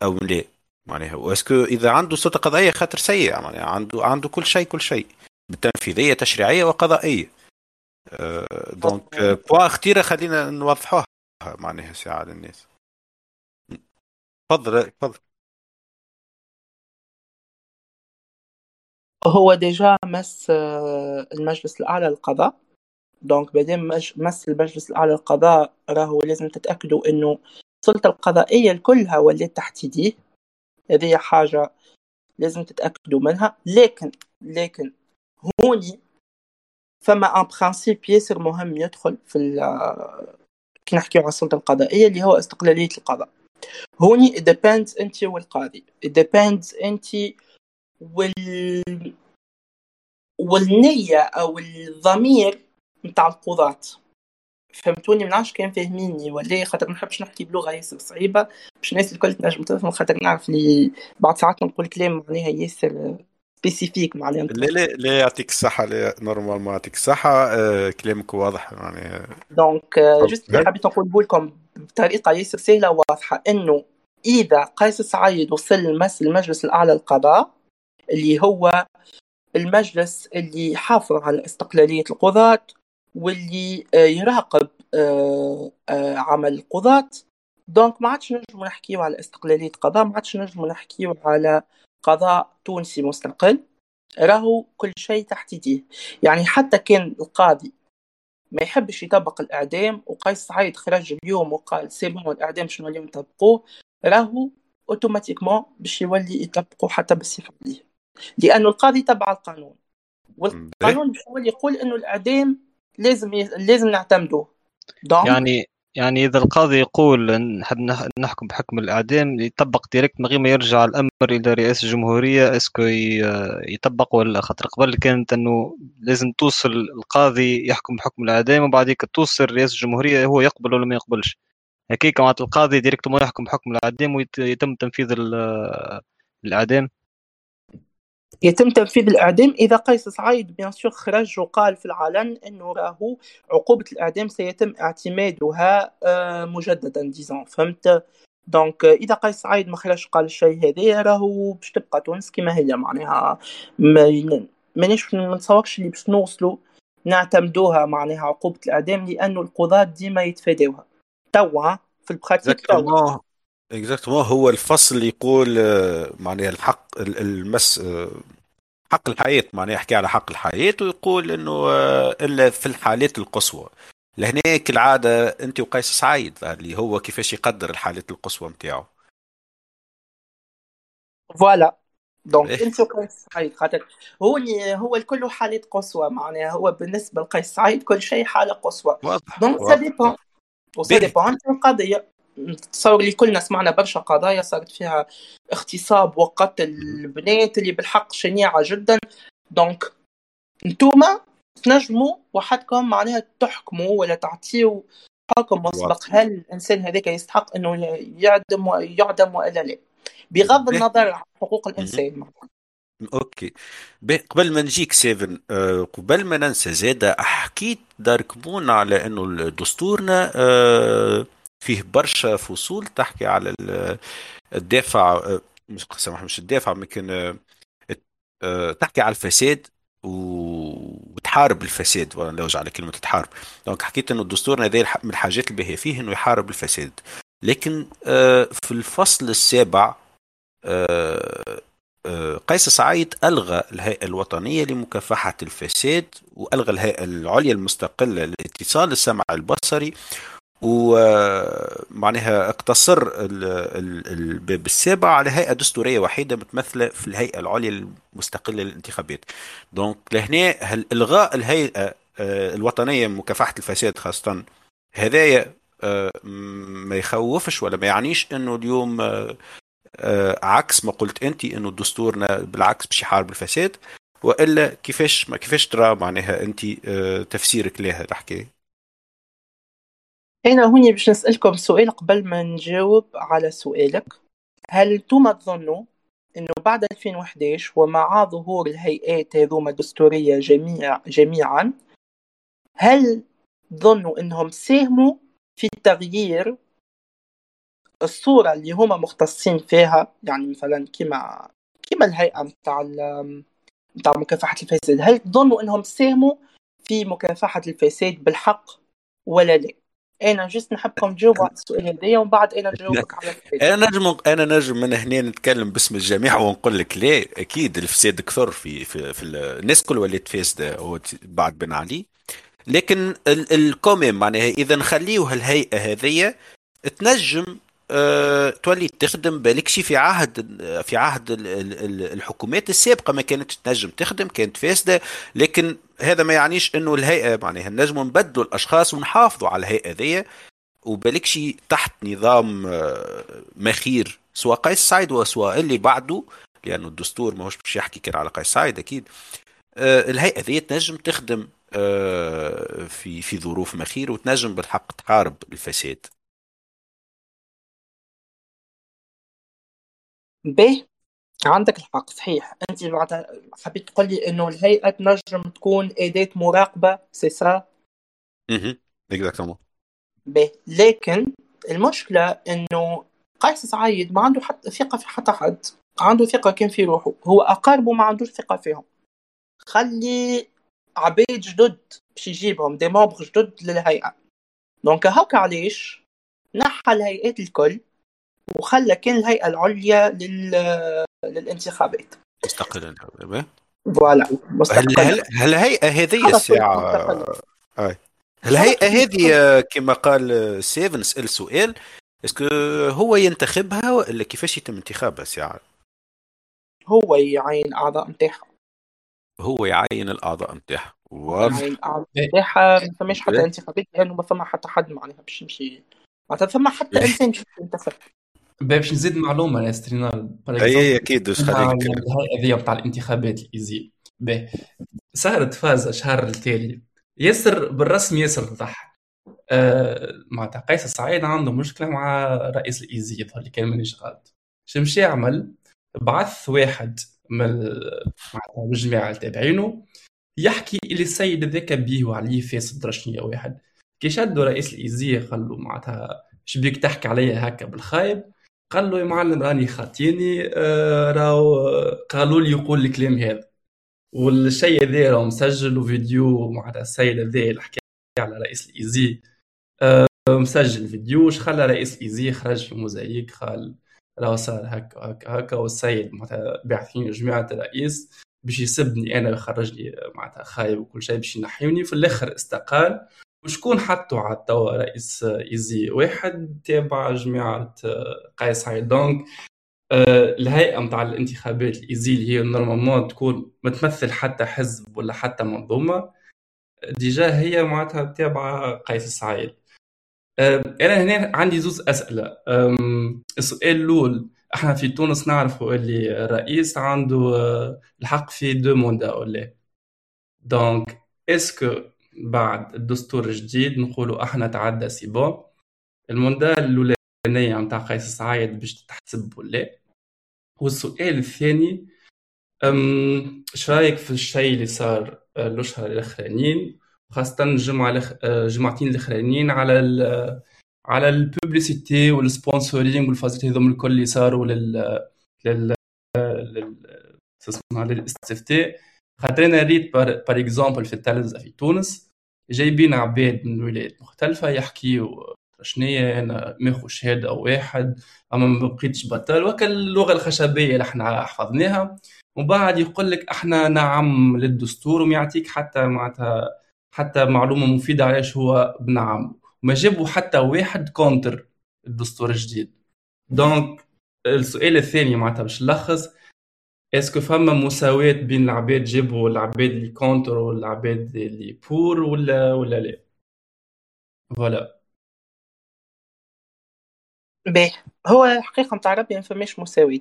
او لا؟ معناها واسكو اذا عنده سلطة قضائية خطر سيئة، معناها عنده عنده كل شيء كل شيء بالتنفيذية تشريعية وقضائية. أه دونك بوان خطيرة خلينا نوضحوها معناها ساعة للناس. تفضل تفضل. هو ديجا مس المجلس الأعلى للقضاء، دونك بعدين مس المجلس الأعلى للقضاء راهو لازم تتأكدوا إنه السلطة القضائية كلها ولات تحت يديه. هذه حاجة لازم تتأكدوا منها. لكن لكن هوني فما ان برانسيب ياسر مهم يدخل في كي نحكيو على السلطة القضائية اللي هو استقلالية القضاء. هوني it depends أنت والقاضي، it depends أنت وال... والنية أو الضمير متاع القضاة. فهمتوني؟ منعش كان فهميني ولا خاطر منحبش نحكي بلغة ياسر صعيبة باش الناس الكل تنجم تفهم، خاطر نعرف لي بعد ساعات نقول كلام معناها ياسر سبيسيفيك مع الانتر. لا لا لا يعطيك الصحة، لا نورمال ما يعطيك الصحة. آه كلامك واضح يعني. دونك جست حبيت نقول لكم بطريقة ياسر سهلة واضحة إنه إذا قيس سعيد وصل مس المجلس الأعلى للقضاء اللي هو المجلس اللي حافظ على استقلالية القضاة واللي يراقب عمل القضاة، دونك ما عادش نجم نحكيو على استقلالية القضاء، ما عادش نجم نحكيو على قضاء تونسي مستقل، راهو كل شيء تحت يديه. يعني حتى كان القاضي ما يحبش يطبق الإعدام وقيس سعيد خرج اليوم وقال سيبون الإعدام شنو اليوم يطبقوه، راهو اوتوماتيكمون باش يولي يطبقوا حتى بالصفه دي، لانه القاضي تبع القانون والقانون هو اللي يقول انه الاعدام لازم ي... لازم نعتمدوه. يعني يعني اذا القاضي يقول نحكم بحكم الاعدام يطبق ديريكت من غير ما يرجع الامر الى رئاسه الجمهوريه، اسكو يطبق ولا خاطر قبل كانت انه لازم توصل القاضي يحكم بحكم الاعدام وبعد هيك توصل رئاسه الجمهوريه هو يقبل ولا ما يقبلش. هكيك معناتها القاضي ديريكت ما يحكم بحكم الاعدام ويتم تنفيذ الاعدام، يتم تنفيذ الاعدام اذا قيس سعيد بيان سور خرج وقال في العلن انه راهو عقوبه الاعدام سيتم اعتمادها مجددا ديزون. فهمت؟ دونك اذا قيس سعيد ما خرج قال الشيء هذا راهو باش تبقى تونس كما هي، معناها مانيش ما نتصورش اللي باش نوصلوا نعتمدوها معناها عقوبه الاعدام، لانه القضاه ديما يتفادوها توا في البراتيك توا. اكزاكتومون هو الفصل اللي يقول معناها الحق المس حق الحياة، معناها يحكي على حق الحياة ويقول انه الا في الحالات القصوى. لهناك العادة انت وقيس سعيد اللي هو كيفاش يقدر الحالات القصوى نتاعو فوالا. دونك انت وقيس سعيد خاطر هو هو الكل حالات قصوى، معناها هو بالنسبة لقيس سعيد كل شيء حالة قصوى. دونك سا ديبون وسا ديبون القضية. تصور لي كلنا سمعنا برشا قضايا صارت فيها اغتصاب وقتل البنات اللي بالحق شنيعة جدا. دونك انتوما تنجموا وحدكم معناها تحكموا ولا تعطيوا حكم مسبق هل الانسان هذاك يستحق انه يعدم ويعدم والا لا، بغض النظر عن حقوق الانسان. اوكي قبل ما نجيك سيفن، قبل ما ننسى زاده حكيت داركمون على انه دستورنا فيه برشا فصول تحكي على الدافع، مش سامح مش الدافع ممكن تحكي على الفساد وتحارب الفساد، ولا نلوج على كلمه تحارب. دونك حكيت انه الدستور هذا من الحاجات اللي به فيه انه يحارب الفساد، لكن في الفصل السابع قيس سعيد ألغى الهيئة الوطنية لمكافحة الفساد وألغى الهيئة العليا المستقلة للاتصال السمع البصري ومعناها اقتصر الباب السابع على هيئة دستورية وحيدة متمثلة في الهيئة العليا المستقلة للانتخابات. دونك لهنا الغاء الهيئة الوطنية مكافحة الفساد خاصة هذايا ما يخوفش ولا ما يعنيش انه اليوم عكس ما قلت انت انه دستورنا بالعكس باش يحارب الفساد، والا كيفاش ما كيفاش ترى معناها انت تفسيرك لها الحكايه؟ انا هوني باش نسالكم سؤال قبل ما نجاوب على سؤالك. هل انتم تظنوا انه بعد ألفين وإحدى عشر ومع ظهور الهيئات هذوما الدستوريه جميع جميعا، هل تظنوا انهم ساهموا في تغيير الصوره اللي هما مختصين فيها؟ يعني مثلا كما كما الهيئه نتاع نتاع مكافحه الفساد، هل تظنوا انهم ساهموا في مكافحه الفساد بالحق ولا لا؟ انا جست نحبكم تجاوبوا على السؤال هذايا ومن بعد انا نجاوبك على الفساد. انا نجم انا نجم من هنا نتكلم باسم الجميع ونقول لك لا، اكيد الفساد كثر في في, في الناس كل ولات فاسده بعد بن علي، لكن الكومين معناها اذا نخليوها الهيئه هذيا تنجم أه، تولي تخدم. بالك شي في عهد في عهد الحكومات السابقه ما كانت تنجم تخدم، كانت فاسده، لكن هذا ما يعنيش انه الهيئه معناها نجموا نبدلوا الاشخاص ونحافظوا على الهيئه ذي. وبالك شي تحت نظام مخير سواء قيس سعيد وسواء اللي بعده، لانه الدستور ماهوش باش يحكي كان على قيس سعيد اكيد. أه، الهيئه ذي تنجم تخدم أه، في في ظروف مخير، وتنجم بالحق تحارب الفساد. به عندك الحق، صحيح. انت معناتها حبيت تقول لي انه الهيئه تنجم تكون اداه مراقبه، سي سا؟ اها اكزاكتومون. به لكن المشكله انه قيس سعيد ما عنده حتى ثقه في حتى حد، عنده ثقه كان في روحه هو، اقاربه ما عندوش ثقه فيهم. خلي عبيد جدد باش يجيبهم، دي مامبر جدد للهيئه. دونك هكا علاش نحى الهيئات الكل وخلى كان الهيئة العليا لل... للانتخابات مستقلة. فوالا مستقلة. هل... هل هيئة هذه الساعة آه. هل هيئة هذه كما قال سيفن سأل سؤال اسكو هو ينتخبها ولا كيفاش يتم انتخابها ساعة؟ هو يعين أعضاء متاحة، هو يعين الأعضاء متاحة يعين الأعضاء متاحة. ما فماش حتى انتخابات لأنه ما فما حتى حد معناها باش يمشي، ما فما حتى إنسان باش ينتخب. باش نزيد معلومه على سترينال اي اكيد واش خليك الهيئه نتاع الانتخابات الايزي به صارت فازه شهر التالي ياسر بالرسم ياسر تاعها أه معناتها قيس سعيد عنده مشكله مع رئيس الايزي اللي كان مانيش غلط. شمشي يعمل بعث واحد من الجماعه تابعينه يحكي اللي السيد هذاك بيه وعليه فاسد رشنيه واحد كي شدوا رئيس الايزي قال له معناتها شبيك تحكي عليا هكا بالخايب؟ قال له يا معلم راني خاطيني آه راو قالوا لي يقول الكلام هذا والشيء هذا راهو مسجل وفيديو مع السيد هذا اللي حكى على رئيس الايزي آه مسجل فيديو. شخلى رئيس الايزي خرج في موزايك قال راهو صار هكا هكا هكا والسيد معناتها باعثين جماعه الرئيس باش يسبني انا ويخرجني معناتها خايب وكل شيء باش ينحيوني. في الاخر استقال وشكون حطوا على التوا رئيس ايزي واحد تابع جماعه قيس سعيد. دونك الهيئه نتاع الانتخابات الايزي اللي هي نورمالمون تكون متمثل حتى حزب ولا حتى منظومه ديجا هي معناتها تابعه قيس سعيد. انا هنا عندي زوز اسئله. السؤال الاول، احنا في تونس نعرفوا اللي الرئيس عنده الحق في دو موندا ولا دونك اسكو بعد الدستور الجديد نقولوا احنا تعدى سيبون الموندال الاولانيه نتاع قيس سعيد باش تتحسب ولا؟ والسؤال الثاني اش رايك في الشيء اللي صار الاشهر الاخرانيين وخاصه الجمعه الجمعتين الاخرانيين على ال على البوبليسيتي والسبونسورينغ والفازات هذوم الكل اللي صاروا لل لل اسمها للاستفتاء؟ خاطرنا ريت بار بار اكزومبل في التلفزه في تونس جايبين عباد من ولايات مختلفه يحكيوا شنيه انا ماخذ شهاده واحد اما ما بقيتش بطل وكل اللغه الخشبيه اللي احنا حفظناها ومن بعد يقول لك احنا نعم للدستور وما يعطيك حتى معناتها حتى معلومه مفيده علاش هو بنعم وما جابوا حتى واحد كونتر الدستور الجديد. دونك السؤال الثاني معناتها باش نلخص، اسكو فما مساواة بين العباد جابوا العباد اللي كونتر والعباد اللي بور ولا ولا لا؟ فوالا. باهي، هو حقيقة متاع ربي ما فماش مساواة،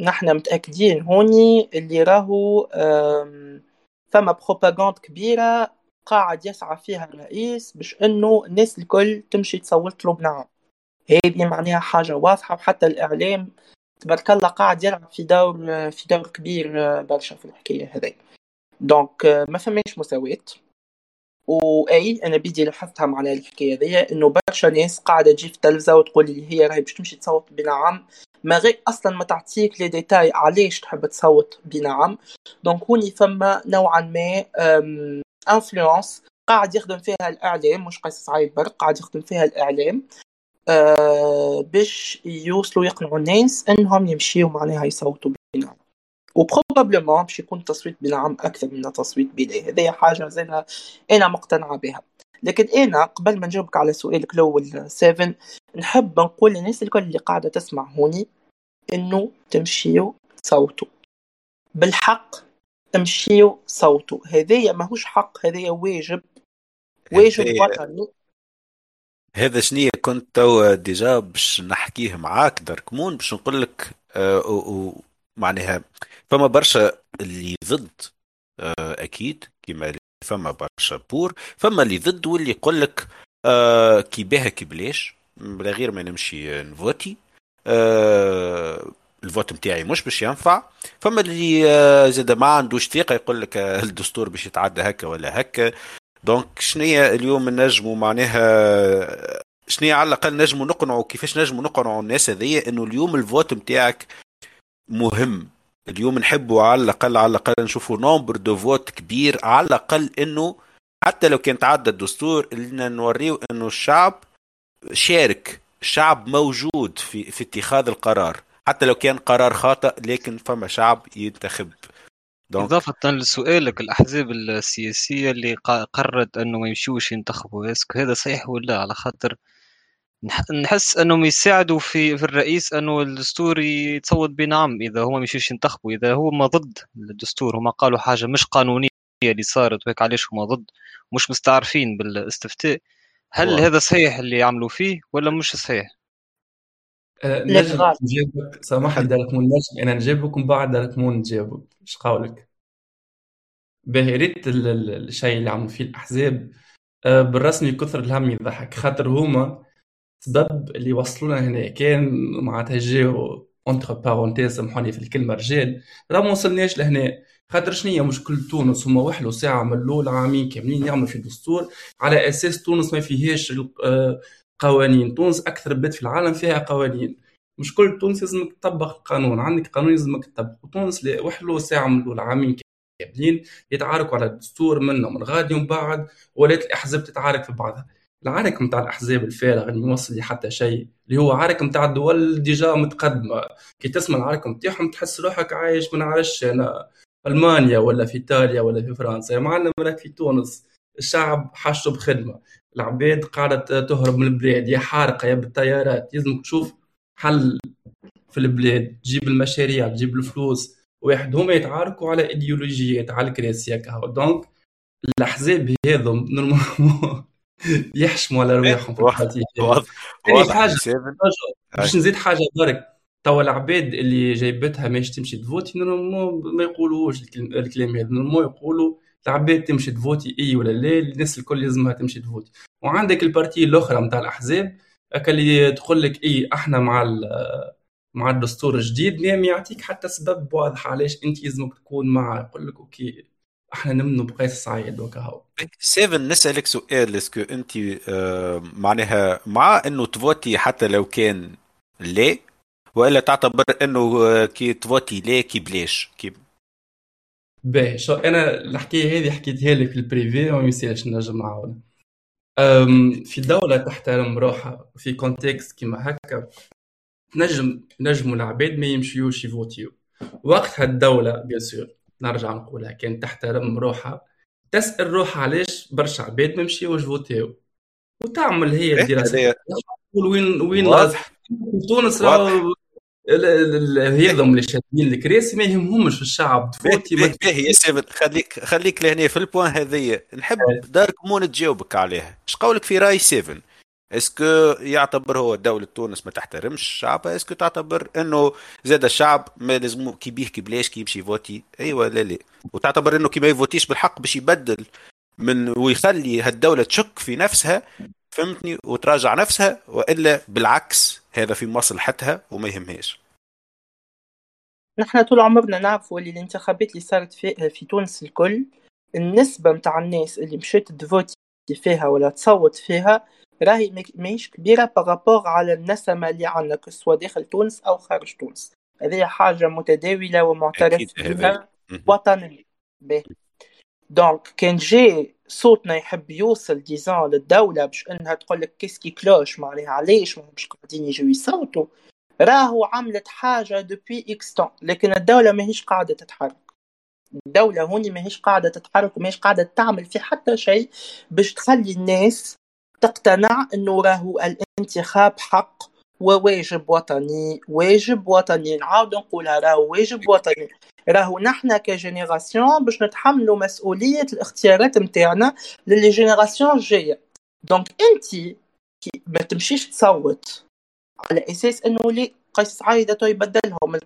نحن متأكدين هوني اللي راهو فما بروباغاند كبيرة قاعد يسعى فيها الرئيس باش انه الناس الكل تمشي تصوت له بنعم. هذه معناها حاجة واضحة، وحتى الإعلام تبارك الله قاعد يلعب في دور في دور كبير برشا في الحكاية هذي. دونك ما فماش مساواة، وأي أنا بدي لاحظتها معنا الحكاية هذي إنه برشا ناس قاعدة تجي في التلفزة وتقول لي هي راهي باش تمشي تصوت بنعم، ما غير أصلا ما تعطيك لي ديتاي علاش تحب تصوت بنعم. دونك هوني فما نوعا ما انفلونس قاعد يخدم فيها الإعلام، مش قيس سعيد برك قاعد يخدم فيها الإعلام أه باش يوصلوا يقنعوا الناس انهم يمشيوا معناها يصوتوا بنعم، وبروبابلمون باش يكون تصويت بنعم اكثر من تصويت بلا. هذه حاجه زينا انا مقتنعه بها. لكن انا قبل ما نجاوبك على سؤالك الاول سبعة، نحب نقول للناس الكل اللي قاعده تسمع هوني انه تمشيوا صوتوا بالحق، تمشيوا صوتوا. هذه ماهوش حق، هذه واجب، واجب وطني. هذا شنية كنت تو ديجا باش نحكيه معاك داركمون، باش نقول لك معناها فما برشا اللي ضد اكيد كما فما برشا بور، فما اللي ضد واللي يقول لك كي بها كي بلاش، بلا غير ما نمشي نفوتي، الفوت متاعي مش باش ينفع. فما اللي زاد ما عندوش ثقه يقول لك الدستور باش يتعدى هكا ولا هكا. دونك شنية اليوم نجموا معناها شنية على الأقل نجموا نقنعوا، كيفاش نجموا نقنعوا الناس هذيا إنه اليوم الفوت متاعك مهم. اليوم نحبوا على الأقل على الأقل نشوفوا نومبر دو فوت كبير، على الأقل إنه حتى لو كان تعدى الدستور اللي نوريه إنه الشعب شارك، الشعب موجود في في اتخاذ القرار حتى لو كان قرار خاطئ، لكن فما شعب ينتخب. إضافة لسؤالك، الأحزاب السياسية اللي قررت أنه ما يمشيوش ينتخبوا، هذا صحيح ولا؟ على خاطر نحس أنهم يساعدوا في في الرئيس أنه الدستور يتصوت بنعم إذا هو ما يمشيوش ينتخبوا. إذا هو ما ضد الدستور، هما قالوا حاجة مش قانونية اللي صارت وهيك علاش هما ضد، مش مستعرفين بالاستفتاء. هل أوه. هذا صحيح اللي عملوا فيه ولا مش صحيح؟ نجم نجيبك سامحك دارك مون نجم أنا نجيبكم بعد دارك مون نجيبك إيش قولك؟ بهريت الشيء اللي عملوا فيه الأحزاب بالرسمي كثر الهم يضحك، خاطر هما سبب اللي وصلونا هنا كان مع تهجيو أنتر بارونتيز سمحوني في الكلمة رجال راه ما وصلناش لهنا. خاطر شنية مش كل تونس هما وحلوا ساعة من الأول عامين كاملين يعملوا في دستور على أساس تونس ما فيهاش قوانين. تونس أكثر بلاد في العالم فيها قوانين، مش كل تونس لازمك تطبق القانون، عندك قانون لازمك تطبق. وتونس وحلو ساعة من الأول عامين كاملين يتعاركوا على الدستور منه من غادي ومن بعد، ولات الأحزاب تتعارك في بعضها. العارك متاع الأحزاب الفارغ اللي موصل لي حتى شيء، اللي هو عارك متاع الدول ديجا متقدمة، كي تسمع العارك متاعهم تحس روحك عايش من عايش أنا ألمانيا ولا في إيطاليا ولا في فرنسا. يا معلم راك في تونس، الشعب حاشو بخدمة، العباد قاعدة تهرب من البلاد يا حارقة يا بالطيارات. لازمك تشوف حل في البلاد، تجيب المشاريع، تجيب الفلوس، واحد هما يتعاركوا على ايديولوجيات على الكراسي كهو. دونك الأحزاب هذم نورمالمون يحشموا على رواحهم في الحقيقة. واضح حاجة باش نزيد حاجة برك، توا العباد اللي جايبتها ماش تمشي تفوتي نورمالمون ما يقولوش الكلام هذا، نورمالمون يقولوا العباد تمشي تفوتي اي ولا لا، الناس الكل لازمها تمشي تفوتي. وعندك البارتي الاخرى نتاع الاحزاب اللي تقول لك اي احنا مع مع الدستور الجديد، ما يعطيك حتى سبب واضح علاش انت لازمك تكون مع. يقول لك اوكي احنا نمنو بقيس سعيد وكهو. سيفن نسالك سؤال، اسكو انت آه معناها مع انه تفوتي حتى لو كان لا، والا تعتبر انه كي تفوتي لا كي بلاش كي باه؟ شو انا الحكايه هذه حكيتها لك في البريفي وما يسالش نجم نعاود. في دوله تحترم روحها في كونتكست كيما هكا نجم نجموا العباد ما يمشيوش يفوتيو وقتها الدوله بيان سور، نرجع نقولها، كان تحترم روحها تسال روحها علاش برشا عباد ما مشيوش يفوتيو. وتعمل هي الدراسة وين وين لازح تونس راهو الهضم اللي شادين الكراسي ما يهمهمش الشعب. تفوتي باهي يا سامد خليك خليك لهنا في البوان هذيا نحب دارك مون تجاوبك عليها. اش قولك في راي سيفن؟ اسكو يعتبر هو دولة تونس ما تحترمش شعبها؟ اسكو تعتبر انه زاد الشعب ما لازم كي بيه كي بلاش كي يمشي يفوتي اي ولا لا؟ وتعتبر انه كي ما يفوتيش بالحق باش يبدل من ويخلي هالدولة تشك في نفسها فهمتني وتراجع نفسها، والا بالعكس هذا في مصلحتها وما يهمهاش؟ نحن طول عمرنا نعرفوا اللي الانتخابات اللي صارت في, في تونس الكل النسبة متاع الناس اللي مشيت تفوتي فيها ولا تصوت فيها راهي ماهيش كبيرة بارابور على النسمة اللي عندنا سواء داخل تونس أو خارج تونس. هذه حاجة متداولة ومعترف بها وطنية. دونك كان جاي صوتنا يحب يوصل ديزان للدولة باش انها تقول لك كيسكي كلوش معناها عليش مش قاعدين يجوا يصوتوا راهو عملت حاجة دوبي اكس طون، لكن الدولة ماهيش قاعدة تتحرك. الدولة هوني ماهيش قاعدة تتحرك وماهيش قاعدة تعمل في حتى شيء باش تخلي الناس تقتنع انه راهو الانتخاب حق وواجب وطني. واجب وطني نعاود نقولها راهو واجب وطني. راهو نحنا كجينيراسيون باش نتحملوا مسؤوليه الاختيارات نتاعنا للي جينيراسيون الجايه. دونك انت كي ما تمشيش تصوت على اساس انه لي قيس سعيد تو يبدلهم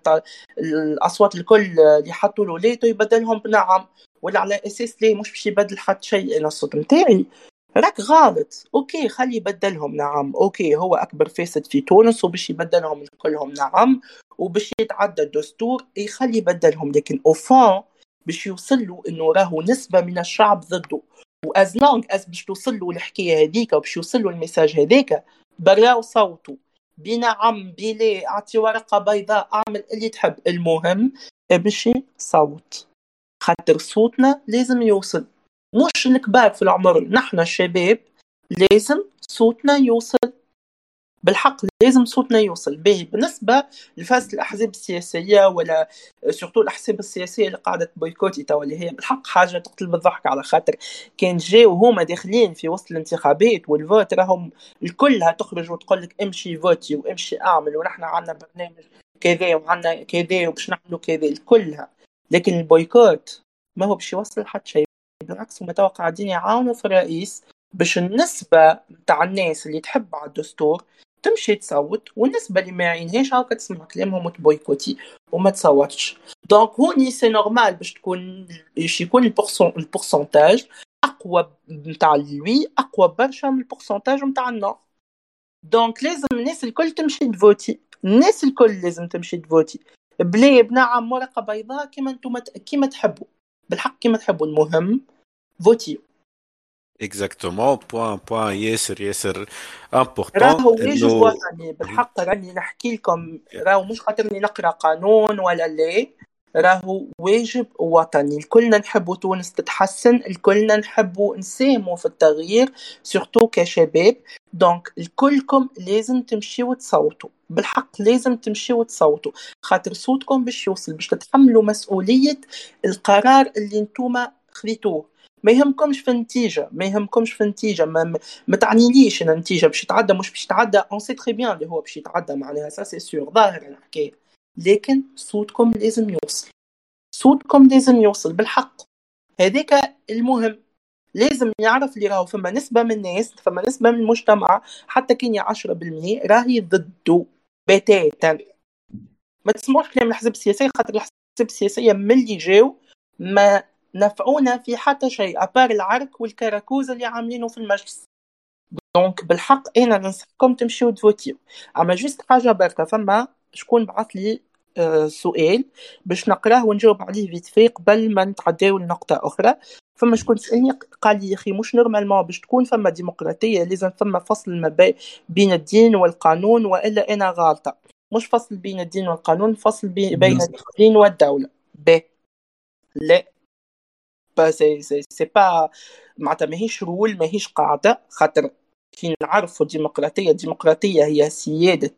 الاصوات الكل اللي حطوا له ليه تو يبدلهم بنعم ولا على اساس ليه مش باش يبدل حتى شيء انا الصوت نتاعي راك غلط. اوكي خلي يبدلهم نعم، اوكي هو اكبر فاسد في تونس وباش يبدلهم كلهم نعم وباش يتعدى الدستور يخلي يبدلهم، لكن اوفان باش يوصلوا انه راهو نسبه من الشعب ضده. واز لونج از باش توصلوا الحكايه هذيك وباش يوصلوا الميساج هذيك برا وصوتوا بنعم بلي اعطي ورقه بيضاء اعمل اللي تحب، المهم باش صوت خاطر صوتنا لازم يوصل. مش الكبار في العمر، نحن الشباب لازم صوتنا يوصل بالحق، لازم صوتنا يوصل. به بالنسبه لفاز الاحزاب السياسيه ولا سورتو الاحزاب السياسيه اللي قاعده بويكوتي توا اللي هي بالحق حاجه تقتل بالضحك على خاطر كان جاي وهما داخلين في وسط الانتخابات والفوت راهم الكلها تخرج وتقول لك امشي فوتي وامشي اعمل ونحن عندنا برنامج كذا وعندنا كذا وباش نعملوا كذا الكلها، لكن البويكوت ما هو باش يوصل حتى شيء. بالعكس هما توا قاعدين يعاونوا في الرئيس باش النسبه نتاع الناس اللي تحب على الدستور تمشي تصوت والنسبه اللي ما عينهاش هاكا تسمع كلامهم وتبويكوتي وما تصوتش. دونك هوني سي نورمال باش تكون باش يكون البورسون البورسونتاج اقوى نتاع اللوي اقوى برشا من البورسونتاج نتاع النو. دونك لازم الناس الكل تمشي تفوتي، الناس الكل لازم تمشي تفوتي بلي بنعم ورقه بيضاء كيما نتوما كيما تحبوا بالحق كيما تحبوا، المهم فوتي. اكزاكتومون بوان بوان ياسر ياسر امبورطون. راهو واجب وطني بالحق، راني نحكي لكم راهو مش خاطرني نقرا قانون ولا لا، راهو واجب وطني. الكلنا نحبوا تونس تتحسن، الكلنا نحبوا نساهموا في التغيير سورتو كشباب. دونك الكلكم لازم تمشيوا تصوتوا بالحق، لازم تمشيوا تصوتوا خاطر صوتكم باش يوصل باش تتحملوا مسؤوليه القرار اللي نتوما خذيتوه. ما يهمكمش في النتيجه، ما يهمكمش في النتيجه، ما, ما تعنيليش ان النتيجه باش تعدى مش باش تعدى اون سي تري بيان اللي هو باش يتعدى معناها سا سي سور ظاهر الحكايه، لكن صوتكم لازم يوصل، صوتكم لازم يوصل بالحق. هذاك المهم. لازم يعرف لي راهو فما نسبه من الناس فما نسبه من المجتمع حتى كان عشرة بالمية راهي ضده بتاتا. ما تسمعوش كلام الحزب السياسي خاطر الحزب السياسيه ملي جاو ما نفعونا في حتى شيء أبار العرك والكراكوز اللي عاملينه في المجلس. دونك بالحق أنا ننصحكم تمشيوا تفوتيو. أما جست حاجة بركة فما شكون بعث لي آه سؤال باش نقراه ونجاوب عليه فيت في قبل ما نتعداو لنقطة أخرى. فما شكون سألني قال لي يا أخي مش نورمالمون باش تكون فما ديمقراطية لازم فما فصل ما بين الدين والقانون وإلا أنا غالطة؟ مش فصل بين الدين والقانون، فصل بين الدين والدولة. ب لا سي سي سي با معناتها ماهيش رول ماهيش قاعده خاطر كي نعرفوا ديمقراطيه، الديمقراطيه هي سياده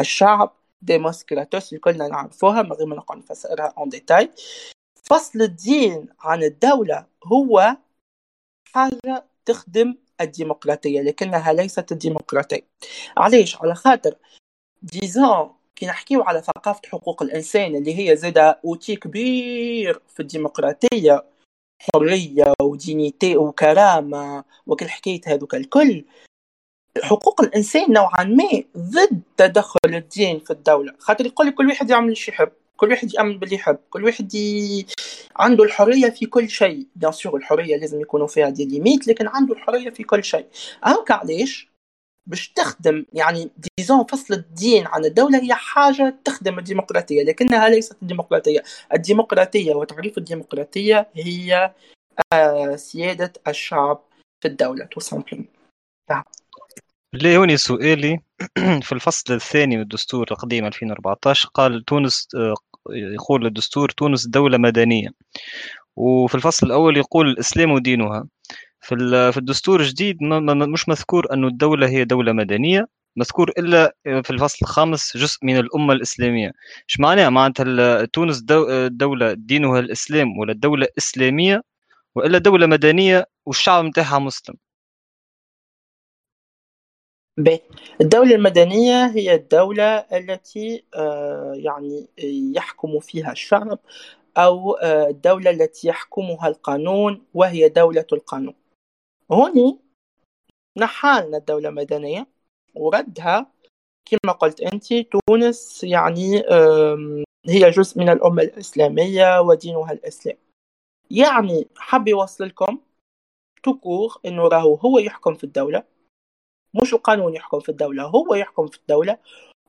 الشعب ديموسكراتوس اللي كلنا نعرفوها من غير ما نقعد نفسرها اون ديتاي. فصل الدين عن الدوله هو حاجه تخدم الديمقراطية لكنها ليست الديمقراطية. علاش؟ على خاطر ديزان كي نحكيو على ثقافة حقوق الإنسان اللي هي زادة أوتي كبير في الديمقراطية، حرية ودينيتي وكرامة وكل حكاية هذوك الكل، حقوق الإنسان نوعا ما ضد تدخل الدين في الدولة، خاطر يقول كل واحد يعمل شي يحب، كل واحد يأمن باللي يحب، كل واحد ي... عنده الحرية في كل شيء. بيان سور الحرية لازم يكونوا فيها دي ليميت، لكن عنده الحرية في كل شيء. هاك علاش باش تخدم يعني ديزون فصل الدين عن الدولة هي حاجة تخدم الديمقراطية لكنها ليست الديمقراطية. الديمقراطية وتعريف الديمقراطية هي آه سيادة الشعب في الدولة. ليه هوني سؤالي في الفصل الثاني من الدستور القديم ألفين وأربعة عشر قال تونس، يقول الدستور تونس دولة مدنية، وفي الفصل الأول يقول الإسلام ودينها. في الدستور الجديد مش مذكور أن الدولة هي دولة مدنية، مذكور إلا في الفصل الخامس جزء من الأمة الإسلامية. إيش معناها؟ معناتها تونس دولة دينها الإسلام ولا دولة إسلامية وإلا دولة مدنية والشعب متاعها مسلم. الدولة المدنية هي الدولة التي يعني يحكم فيها الشعب أو الدولة التي يحكمها القانون وهي دولة القانون. هوني نحالنا الدولة المدنية وردها كما قلت أنت، تونس يعني هي جزء من الأمة الإسلامية ودينها الإسلام. يعني حاب يوصل لكم تكور أنه راهو هو يحكم في الدولة، مش القانون يحكم في الدولة، هو يحكم في الدولة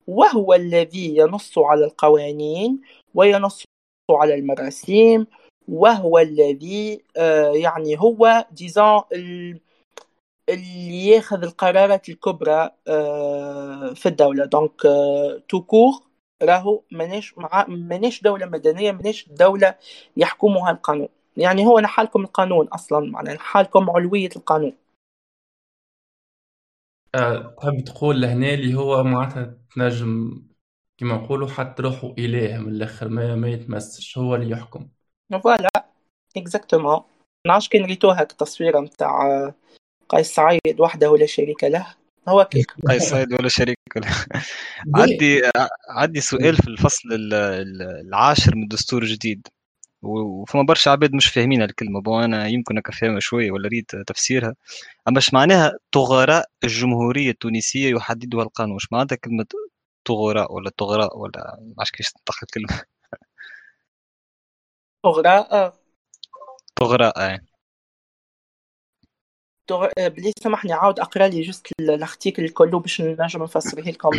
وهو الذي ينص على القوانين وينص على المراسيم، وهو الذي يعني هو ديزان اللي ياخذ القرارات الكبرى في الدولة. دونك توكور راهو مناش مع مناش دولة مدنية، مناش دولة يحكمها القانون. يعني هو نحالكم القانون أصلا، معناه نحالكم علوية القانون. تحب تقول لهنا اللي هو معناتها تنجم كما نقولوا حتى روحوا إليه من الآخر، ما ما يتمسش، هو اللي يحكم. فوالا اكزاكتومون. نعرفش كي نريتوها كتصويره نتاع قيس سعيد، وحده ولا شريك له. هو كيك قيس سعيد ولا شريك له. عندي عندي سؤال في الفصل العاشر من الدستور الجديد، وفما برشا عباد مش فاهمين هالكلمة، بو أنا يمكن أكفهمها شوية ولا ريت تفسيرها. أما إش معناها طغراء الجمهورية التونسية يحددها القانون؟ إش معناتها كلمة طغراء ولا طغراء ولا معش كيش تنطق الكلمة؟ طغراء طغراء يعني. طغ... بلي سمحني عاود أقرأ لي جست الأختيك الكلو باش نجم نفسره لكم.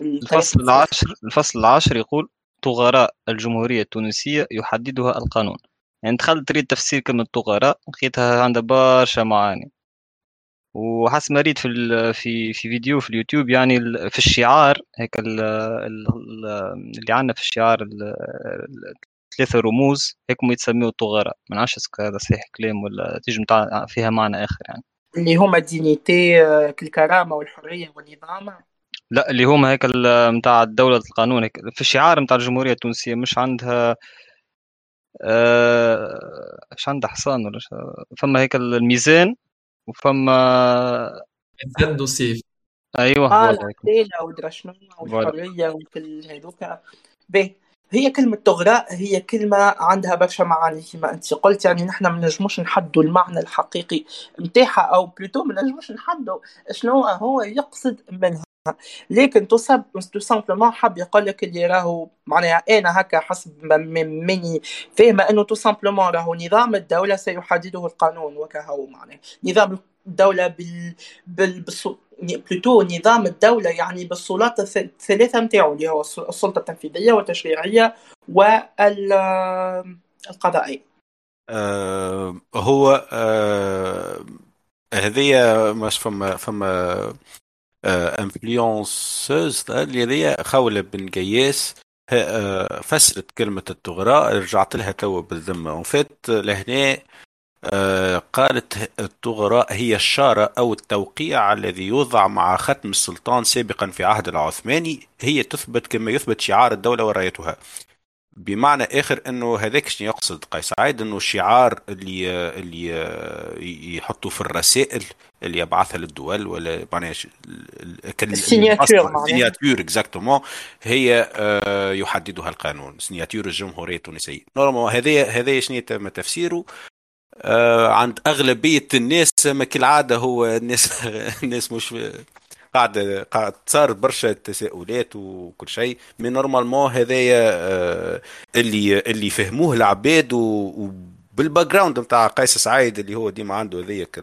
الفصل العاشر الفصل العاشر يقول طغراء الجمهورية التونسية يحددها القانون. يعني دخلت ريد تفسير كلمة طغراء لقيتها عندها برشا معاني، وحسب ما ريد في في في فيديو في اليوتيوب يعني في الشعار هيك ال ال اللي عندنا في الشعار ثلاثة رموز هيك يتسميوا طغراء. ما نعرفش اذا هذا صحيح كلام ولا تيجي فيها معنى آخر، يعني اللي هما دينيتي الكرامة والحرية والنظام، لا اللي هما هيك متاع الدولة القانون هيك في الشعار متاع الجمهورية التونسية. مش عندها آه... مش عندها حصان ولا ش... فما هيك الميزان وفما الزد وسيف. أيوة آه العدالة ودرشنا والحرية وكل هذوك. به هي كلمة طغراء هي كلمة عندها برشا معاني كما أنت قلت. يعني نحنا منجموش نحدوا المعنى الحقيقي متاحة أو بلوتو منجموش نحدوا شنو هو يقصد منها، لكن تصب تسامبلمون حاب يقول لك اللي راهو معناها انا هكا حسب مني فهمه انه تسامبلمون راهو نظام الدوله سيحدده القانون وكهو. معناه نظام الدوله بال بال بلوتو نظام الدوله يعني بالسلطات الثلاثه نتاعو اللي هو السلطه التنفيذيه والتشريعيه والقضائيه. أه هو أه هذه مش فما فما انفلونسوز اللي هي خولة بن قياس فسرت كلمة الطغراء، رجعت لها توا بالذمة وفات لهنا. قالت الطغراء هي الشارة أو التوقيع الذي يوضع مع ختم السلطان سابقا في عهد العثماني، هي تثبت كما يثبت شعار الدولة ورايتها. بمعنى اخر انه هذاك شنو يقصد قيس سعيد، انه الشعار اللي اللي يحطوا في الرسائل اللي يبعثها للدول، ولا معناها السيناتور السيناتور اكزاكتومون هي يحددها القانون، سيناتور الجمهوريه التونسيه. نورمال هذا هذا شنو تم تفسيره عند اغلبيه الناس، ما كالعاده هو الناس الناس مش قاعد قاعد صار برشا تساؤلات وكل شيء، من نورمالمون هذايا اللي اللي فهموه العباد، وبالباك جراوند نتاع قيس سعيد اللي هو ديما عنده هذاك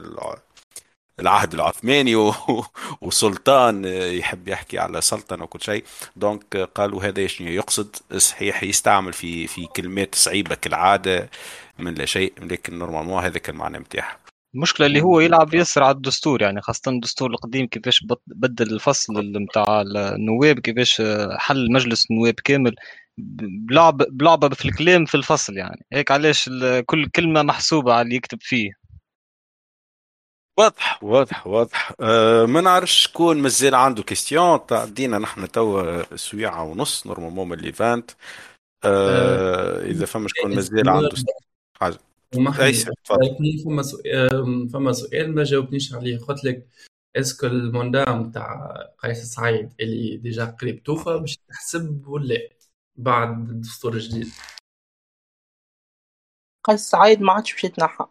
العهد العثماني وسلطان، يحب يحكي على سلطنه وكل شيء. دونك قالوا هذا شنو يقصد، صحيح يستعمل في في كلمات صعيبه كالعاده من لا شيء، لكن نورمالمون هذاك المعنى نتاعها. المشكله اللي هو يلعب ياسر على الدستور، يعني خاصه الدستور القديم كيفاش بدل الفصل نتاع النواب، كيفاش حل مجلس النواب كامل بلعب بلعبه في الكلام في الفصل، يعني هيك علاش كل كلمه محسوبه على اللي يكتب فيه. واضح واضح واضح. أه ما نعرفش شكون مازال عنده كيستيون تعدينا، نحن توا سويعه ونص نورمالمون من ليفانت. أه اذا فما شكون مازال عنده حاجه عايش، فما سؤال فما سؤال ما جاوبنيش عليه. قلت لك اسكو الموندام تاع قيس سعيد اللي ديجا قريب توفى باش تحسب ولا بعد الدستور الجديد؟ قيس سعيد ما عادش باش يتنحى،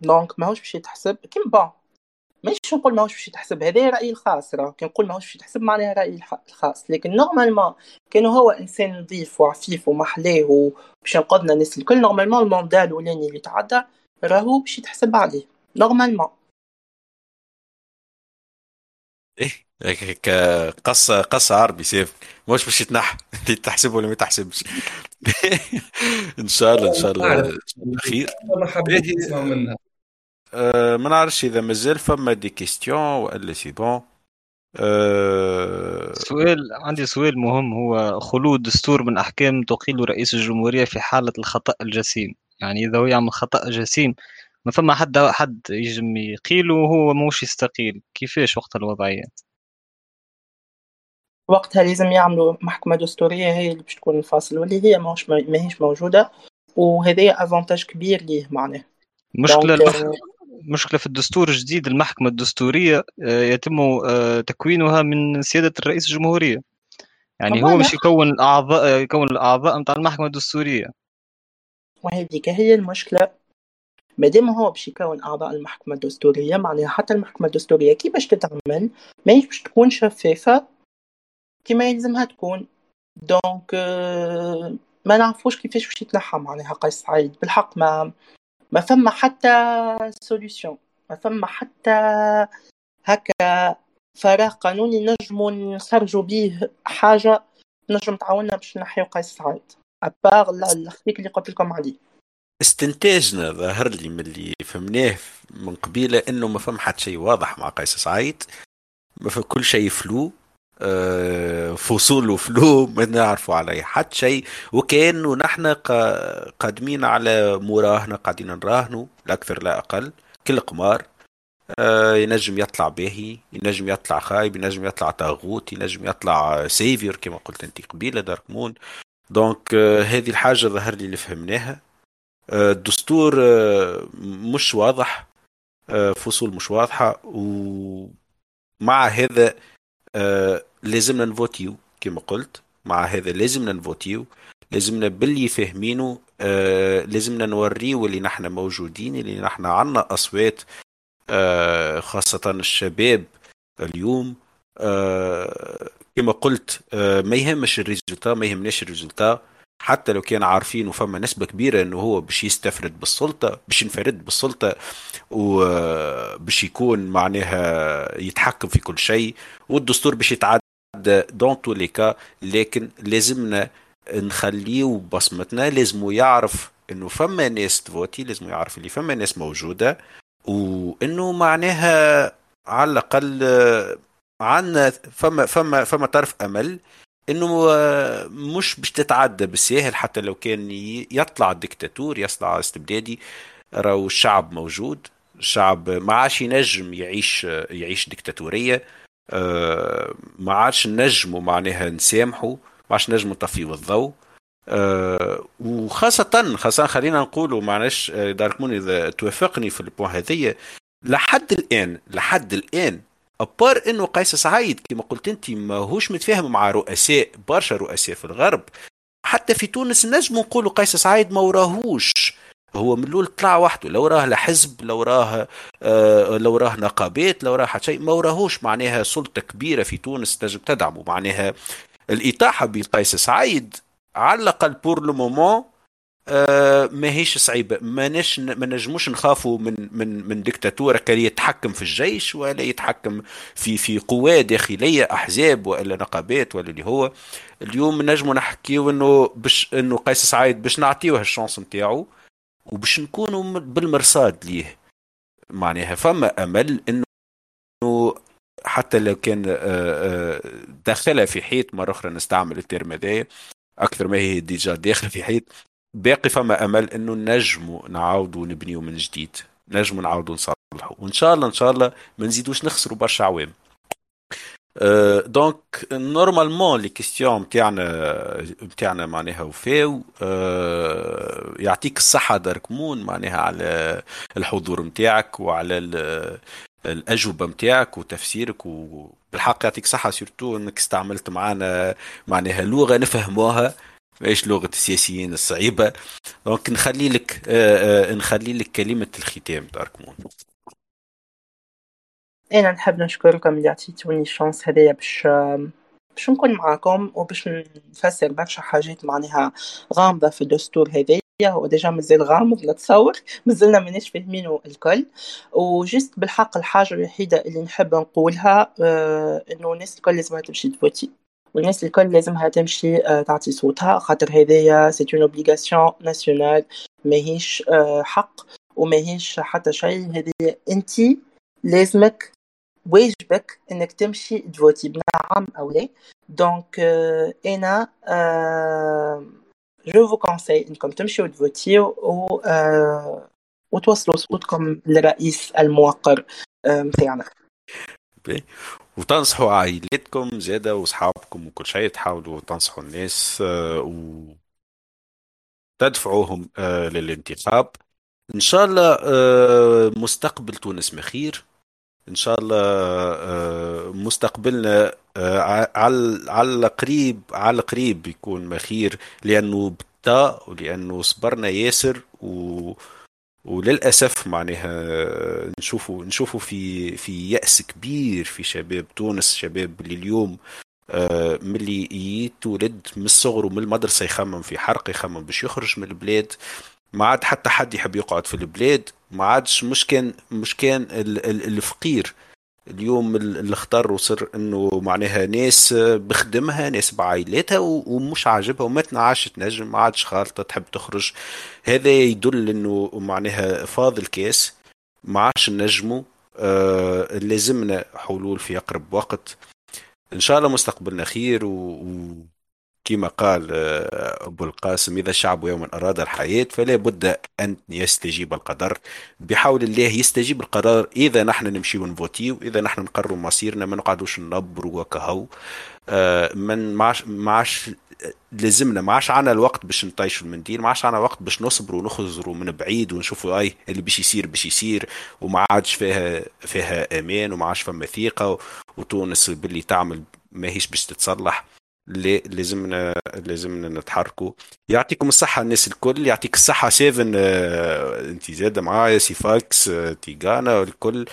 دونك ماهوش باش يتحسب كيما با. ماشي نقول ماهوش باش يتحسب، هذا رايي الخاص، راه كي نقول ماهوش باش يتحسب معناها رايي الخاص، لكن نورمالمون كان هو انسان نظيف وعفيف ومحلاه باش ينقذنا الناس الكل. نورمالمون الموندال الاولاني اللي تعدى راهو باش يتحسب عليه نورمالمون. ايه هيك قصه قصه عربي سيف، مش باش يتنحى اللي تحسبه ولا ما تحسبش. ان شاء الله ان شاء الله خير. أه ما نعرفش اذا مازال فما دي كيستيون ولا سي بون. أه سؤال عندي سؤال مهم، هو خلود دستور من احكام تقيل رئيس الجمهوريه في حاله الخطا الجسيم، يعني اذا هو يعمل خطا جسيم ما فما حد حد يجم يقيله وهو موش يستقيل، كيفاش وقت الوضعيه؟ وقتها لازم يعملوا محكمه دستوريه هي اللي باش تكون الفاصل، واللي هي ماهوش ماهيش موجوده، وهذايا افونتاج كبير ليه معناه. مشكله مشكلة في الدستور الجديد، المحكمة الدستورية يتم تكوينها من سيادة الرئيس الجمهورية، يعني هو مش يكون الأعضاء يكون الأعضاء متاع المحكمة الدستورية، وهذيك هي المشكلة. مادام هو باش يكون أعضاء المحكمة الدستورية، معناها حتى المحكمة الدستورية كي باش تتعمل ماهيش باش تكون شفافة كما يلزمها تكون. دونك ما نعرفوش كيفاش باش يتنحى معناها قيس سعيد بالحق. ما ما فما حتى سوليوشن، ما فما حتى هكا فراغ قانوني نجمو نخرجوا به حاجه نجم تعاوننا باش نحيو قيس سعيد، ابار الخطيك اللي قلت لكم عليه. استنتاجنا ظاهر لي من اللي فهمناه من قبيله انه ما فما حتى شيء واضح مع قيس سعيد، ما في كل شيء فلو فصول وفلو، ما نعرفوا عليه حتى شيء، وكأنه نحن قادمين على مراهنة قاعدين نراهنوا لا أكثر لا أقل. كل قمار ينجم يطلع باهي، ينجم يطلع خايب، ينجم يطلع طاغوت، ينجم يطلع سيفير كما قلت أنت قبيلة داركمون. دونك هذه الحاجة ظهر لي اللي فهمناها. الدستور مش واضح، فصول مش واضحة، ومع هذا آه لازمنا نفوتيو كما قلت، مع هذا لازمنا نفوتيو، لازمنا باللي فاهمينه، آه لازمنا نوريو اللي نحن موجودين، اللي نحن عنا أصوات، آه خاصة الشباب اليوم. آه كما قلت آه ما يهمش الريزلتا، ما يهمناش الريزلتا، حتى لو كان عارفين وفما نسبة كبيرة انه هو باش يستفرد بالسلطة، باش ينفرد بالسلطة وباش يكون معناها يتحكم في كل شيء، والدستور باش يتعدى دون تو ليكا، لكن لازمنا نخليه بصمتنا. لازمه يعرف انه فما ناس تفوتي، لازمه يعرف اللي فما ناس موجودة، وانه معناها على الاقل عنا فما فما فما طرف امل انه مش باش تتعدى بالساهل. حتى لو كان يطلع ديكتاتور يصنع استبدادي، راهو الشعب موجود، الشعب ما عادش ينجم يعيش يعيش ديكتاتوريه، ما عادش نجموا معناها نسامحوا، ما عادش نجموا نطفيوا الضوء. أه وخاصة خاصة خلينا نقوله معلش داركمون إذا توافقني في البوان هذية، لحد الآن لحد الآن أبار إنه قيس سعيد كما قلت أنت ماهوش متفاهم مع رؤساء برشا رؤساء في الغرب، حتى في تونس نجم نقوله قيس سعيد ما وراهوش، هو من الأول طلع وحده، لو راه لحزب لو راه آه لو راه نقابات لو راه حتى شيء ما وراهوش، معناها سلطة كبيرة في تونس تجب تدعمه، معناها الإطاحة بقيس سعيد على الأقل بور لو مومون آه ماهيش صعيبة، ما نش ما نجموش نخافوا من من من ديكتاتور كي يتحكم في الجيش ولا يتحكم في في قوى داخلية أحزاب ولا نقابات ولا اللي هو اليوم نجمو نحكيو إنه باش إنه قيس سعيد باش نعطيوه الشانس نتاعو وباش نكونوا بالمرصاد ليه، معناها فما أمل إنه حتى لو كان داخلها في حيط مرة أخرى نستعمل الترم هذايا أكثر ما هي ديجا داخل في حيط، باقي فما أمل إنه نجمو نعاودو نبنيو من جديد، نجمو نعاودو نصلحو، وإن شاء الله إن شاء الله ما نزيدوش نخسرو برشا عوام. أه دونك نورمالمون لي كيستيون تاعنا تاعنا معناها وفاو أه يعطيك الصحة داركمون معناها على الحضور نتاعك وعلى الأجوبة نتاعك وتفسيرك، وبالحق يعطيك صحة سيرتو انك استعملت معانا معناها لغة نفهموها ماهيش لغة السياسيين الصعيبة، دونك نخلي لك أه أه نخلي لك كلمة الختام داركمون. انا نحب نشكركم اللي عطيتوني الشانس هذايا باش باش نكون معاكم وباش نفسر برشا حاجات معناها غامضه في الدستور هذايا، هو ديجا مازال غامض نتصور مازلنا ماناش فاهمينه الكل، وجست بالحق الحاجه الوحيده اللي نحب نقولها اه انه الناس الكل لازمها تمشي تفوتي، والناس الكل لازمها تمشي اه تعطي صوتها، خاطر هذايا سي اون اوبليغاسيون ناسيونال ماهيش اه حق وماهيش حتى شيء، هذايا انت لازمك واجبك انك تمشي تفوتي بنعم او لا، دونك انا جو فو كونساي انكم تمشيو تفوتيو وتوصلوا صوتكم للرئيس الموقر نتاعنا، وتنصحوا عائلتكم زاده واصحابكم وكل شيء، تحاولوا تنصحوا الناس وتدفعوهم للانتخاب. ان شاء الله مستقبل تونس مخير، ان شاء الله مستقبلنا على على قريب على قريب يكون مخير، لانه بتا ولانه صبرنا ياسر و... وللاسف معناها نشوفوا نشوفوا في في يأس كبير في شباب تونس، شباب اللي اليوم ملي يتولد من الصغر ومن المدرسه يخمم في حرق، يخمم باش يخرج من البلاد، ما عاد حتى حد يحب يقعد في البلاد، ما عادش مش كان مش كان الفقير اليوم اللي اختار وصر انه معناها ناس بخدمها ناس بعائلتها ومش عاجبها وما تنعاش تنجم، ما عادش خالطه تحب تخرج، هذا يدل انه معناها فاضل كاس ما عادش نجمو، آه لازمنا حلول في اقرب وقت ان شاء الله، مستقبلنا خير و, و... كما قال أبو القاسم إذا الشعب يوما أراد الحياة فلا بد أن يستجيب القدر، بحول الله يستجيب القرار إذا نحن نمشي ونفوتي، وإذا نحن نقرر مصيرنا ما نقعدوش ننبر وكهو، من معاش معاش لازمنا معاش عنا الوقت باش نطيشوا المنديل، معاش عنا وقت باش نصبروا ونخزروا من بعيد ونشوفوا أي اللي باش يصير باش يصير، وما عادش فيها فيها أمان وما عادش فما ثقة، وتونس باللي تعمل ماهيش باش تتصلح، لازمنا لازمنا نتحركوا. يعطيكم الصحة الناس الكل، يعطيك الصحة سيفن آه، انت زادة معايا سيفاكس آه، تيغانا الكل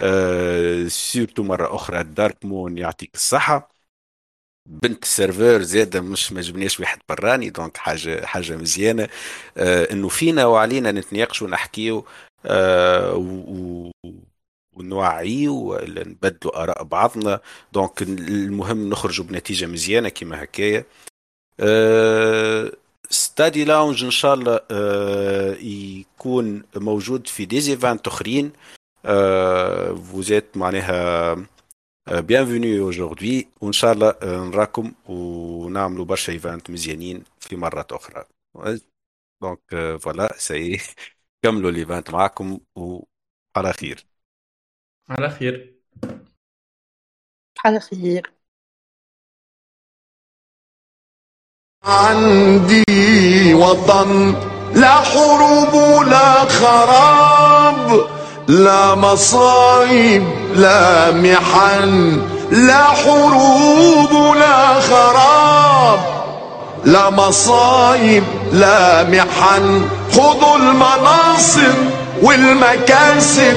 آه، سيرتو مرة أخرى الدارك مون يعطيك الصحة، بنت سيرفر زادة مش ما جبناش واحد براني، دونك حاجة حاجة مزيانة آه، إنه فينا وعلينا نتناقش ونحكيو آه، و ونوعيو ولا نبدلوا آراء بعضنا، دونك المهم نخرجوا بنتيجة مزيانة كما هكايا. أه ستادي لاونج إن شاء الله أه يكون موجود في ديزيفانت أخرين، أه وزيت معناها بيانفينيو أوجوردي، وإن شاء الله نراكم ونعملوا برشا إيفانت مزيانين في مرة أخرى، دونك فوالا سي كملوا الإيفانت معكم وعلى خير. على خير على خير. عندي وطن لا حروب لا خراب، لا مصايب لا محن، لا حروب لا خراب، لا مصايب لا محن. خذوا المناصب والمكاسب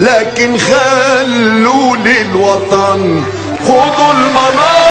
لكن خلوا للوطن. خذوا المناصب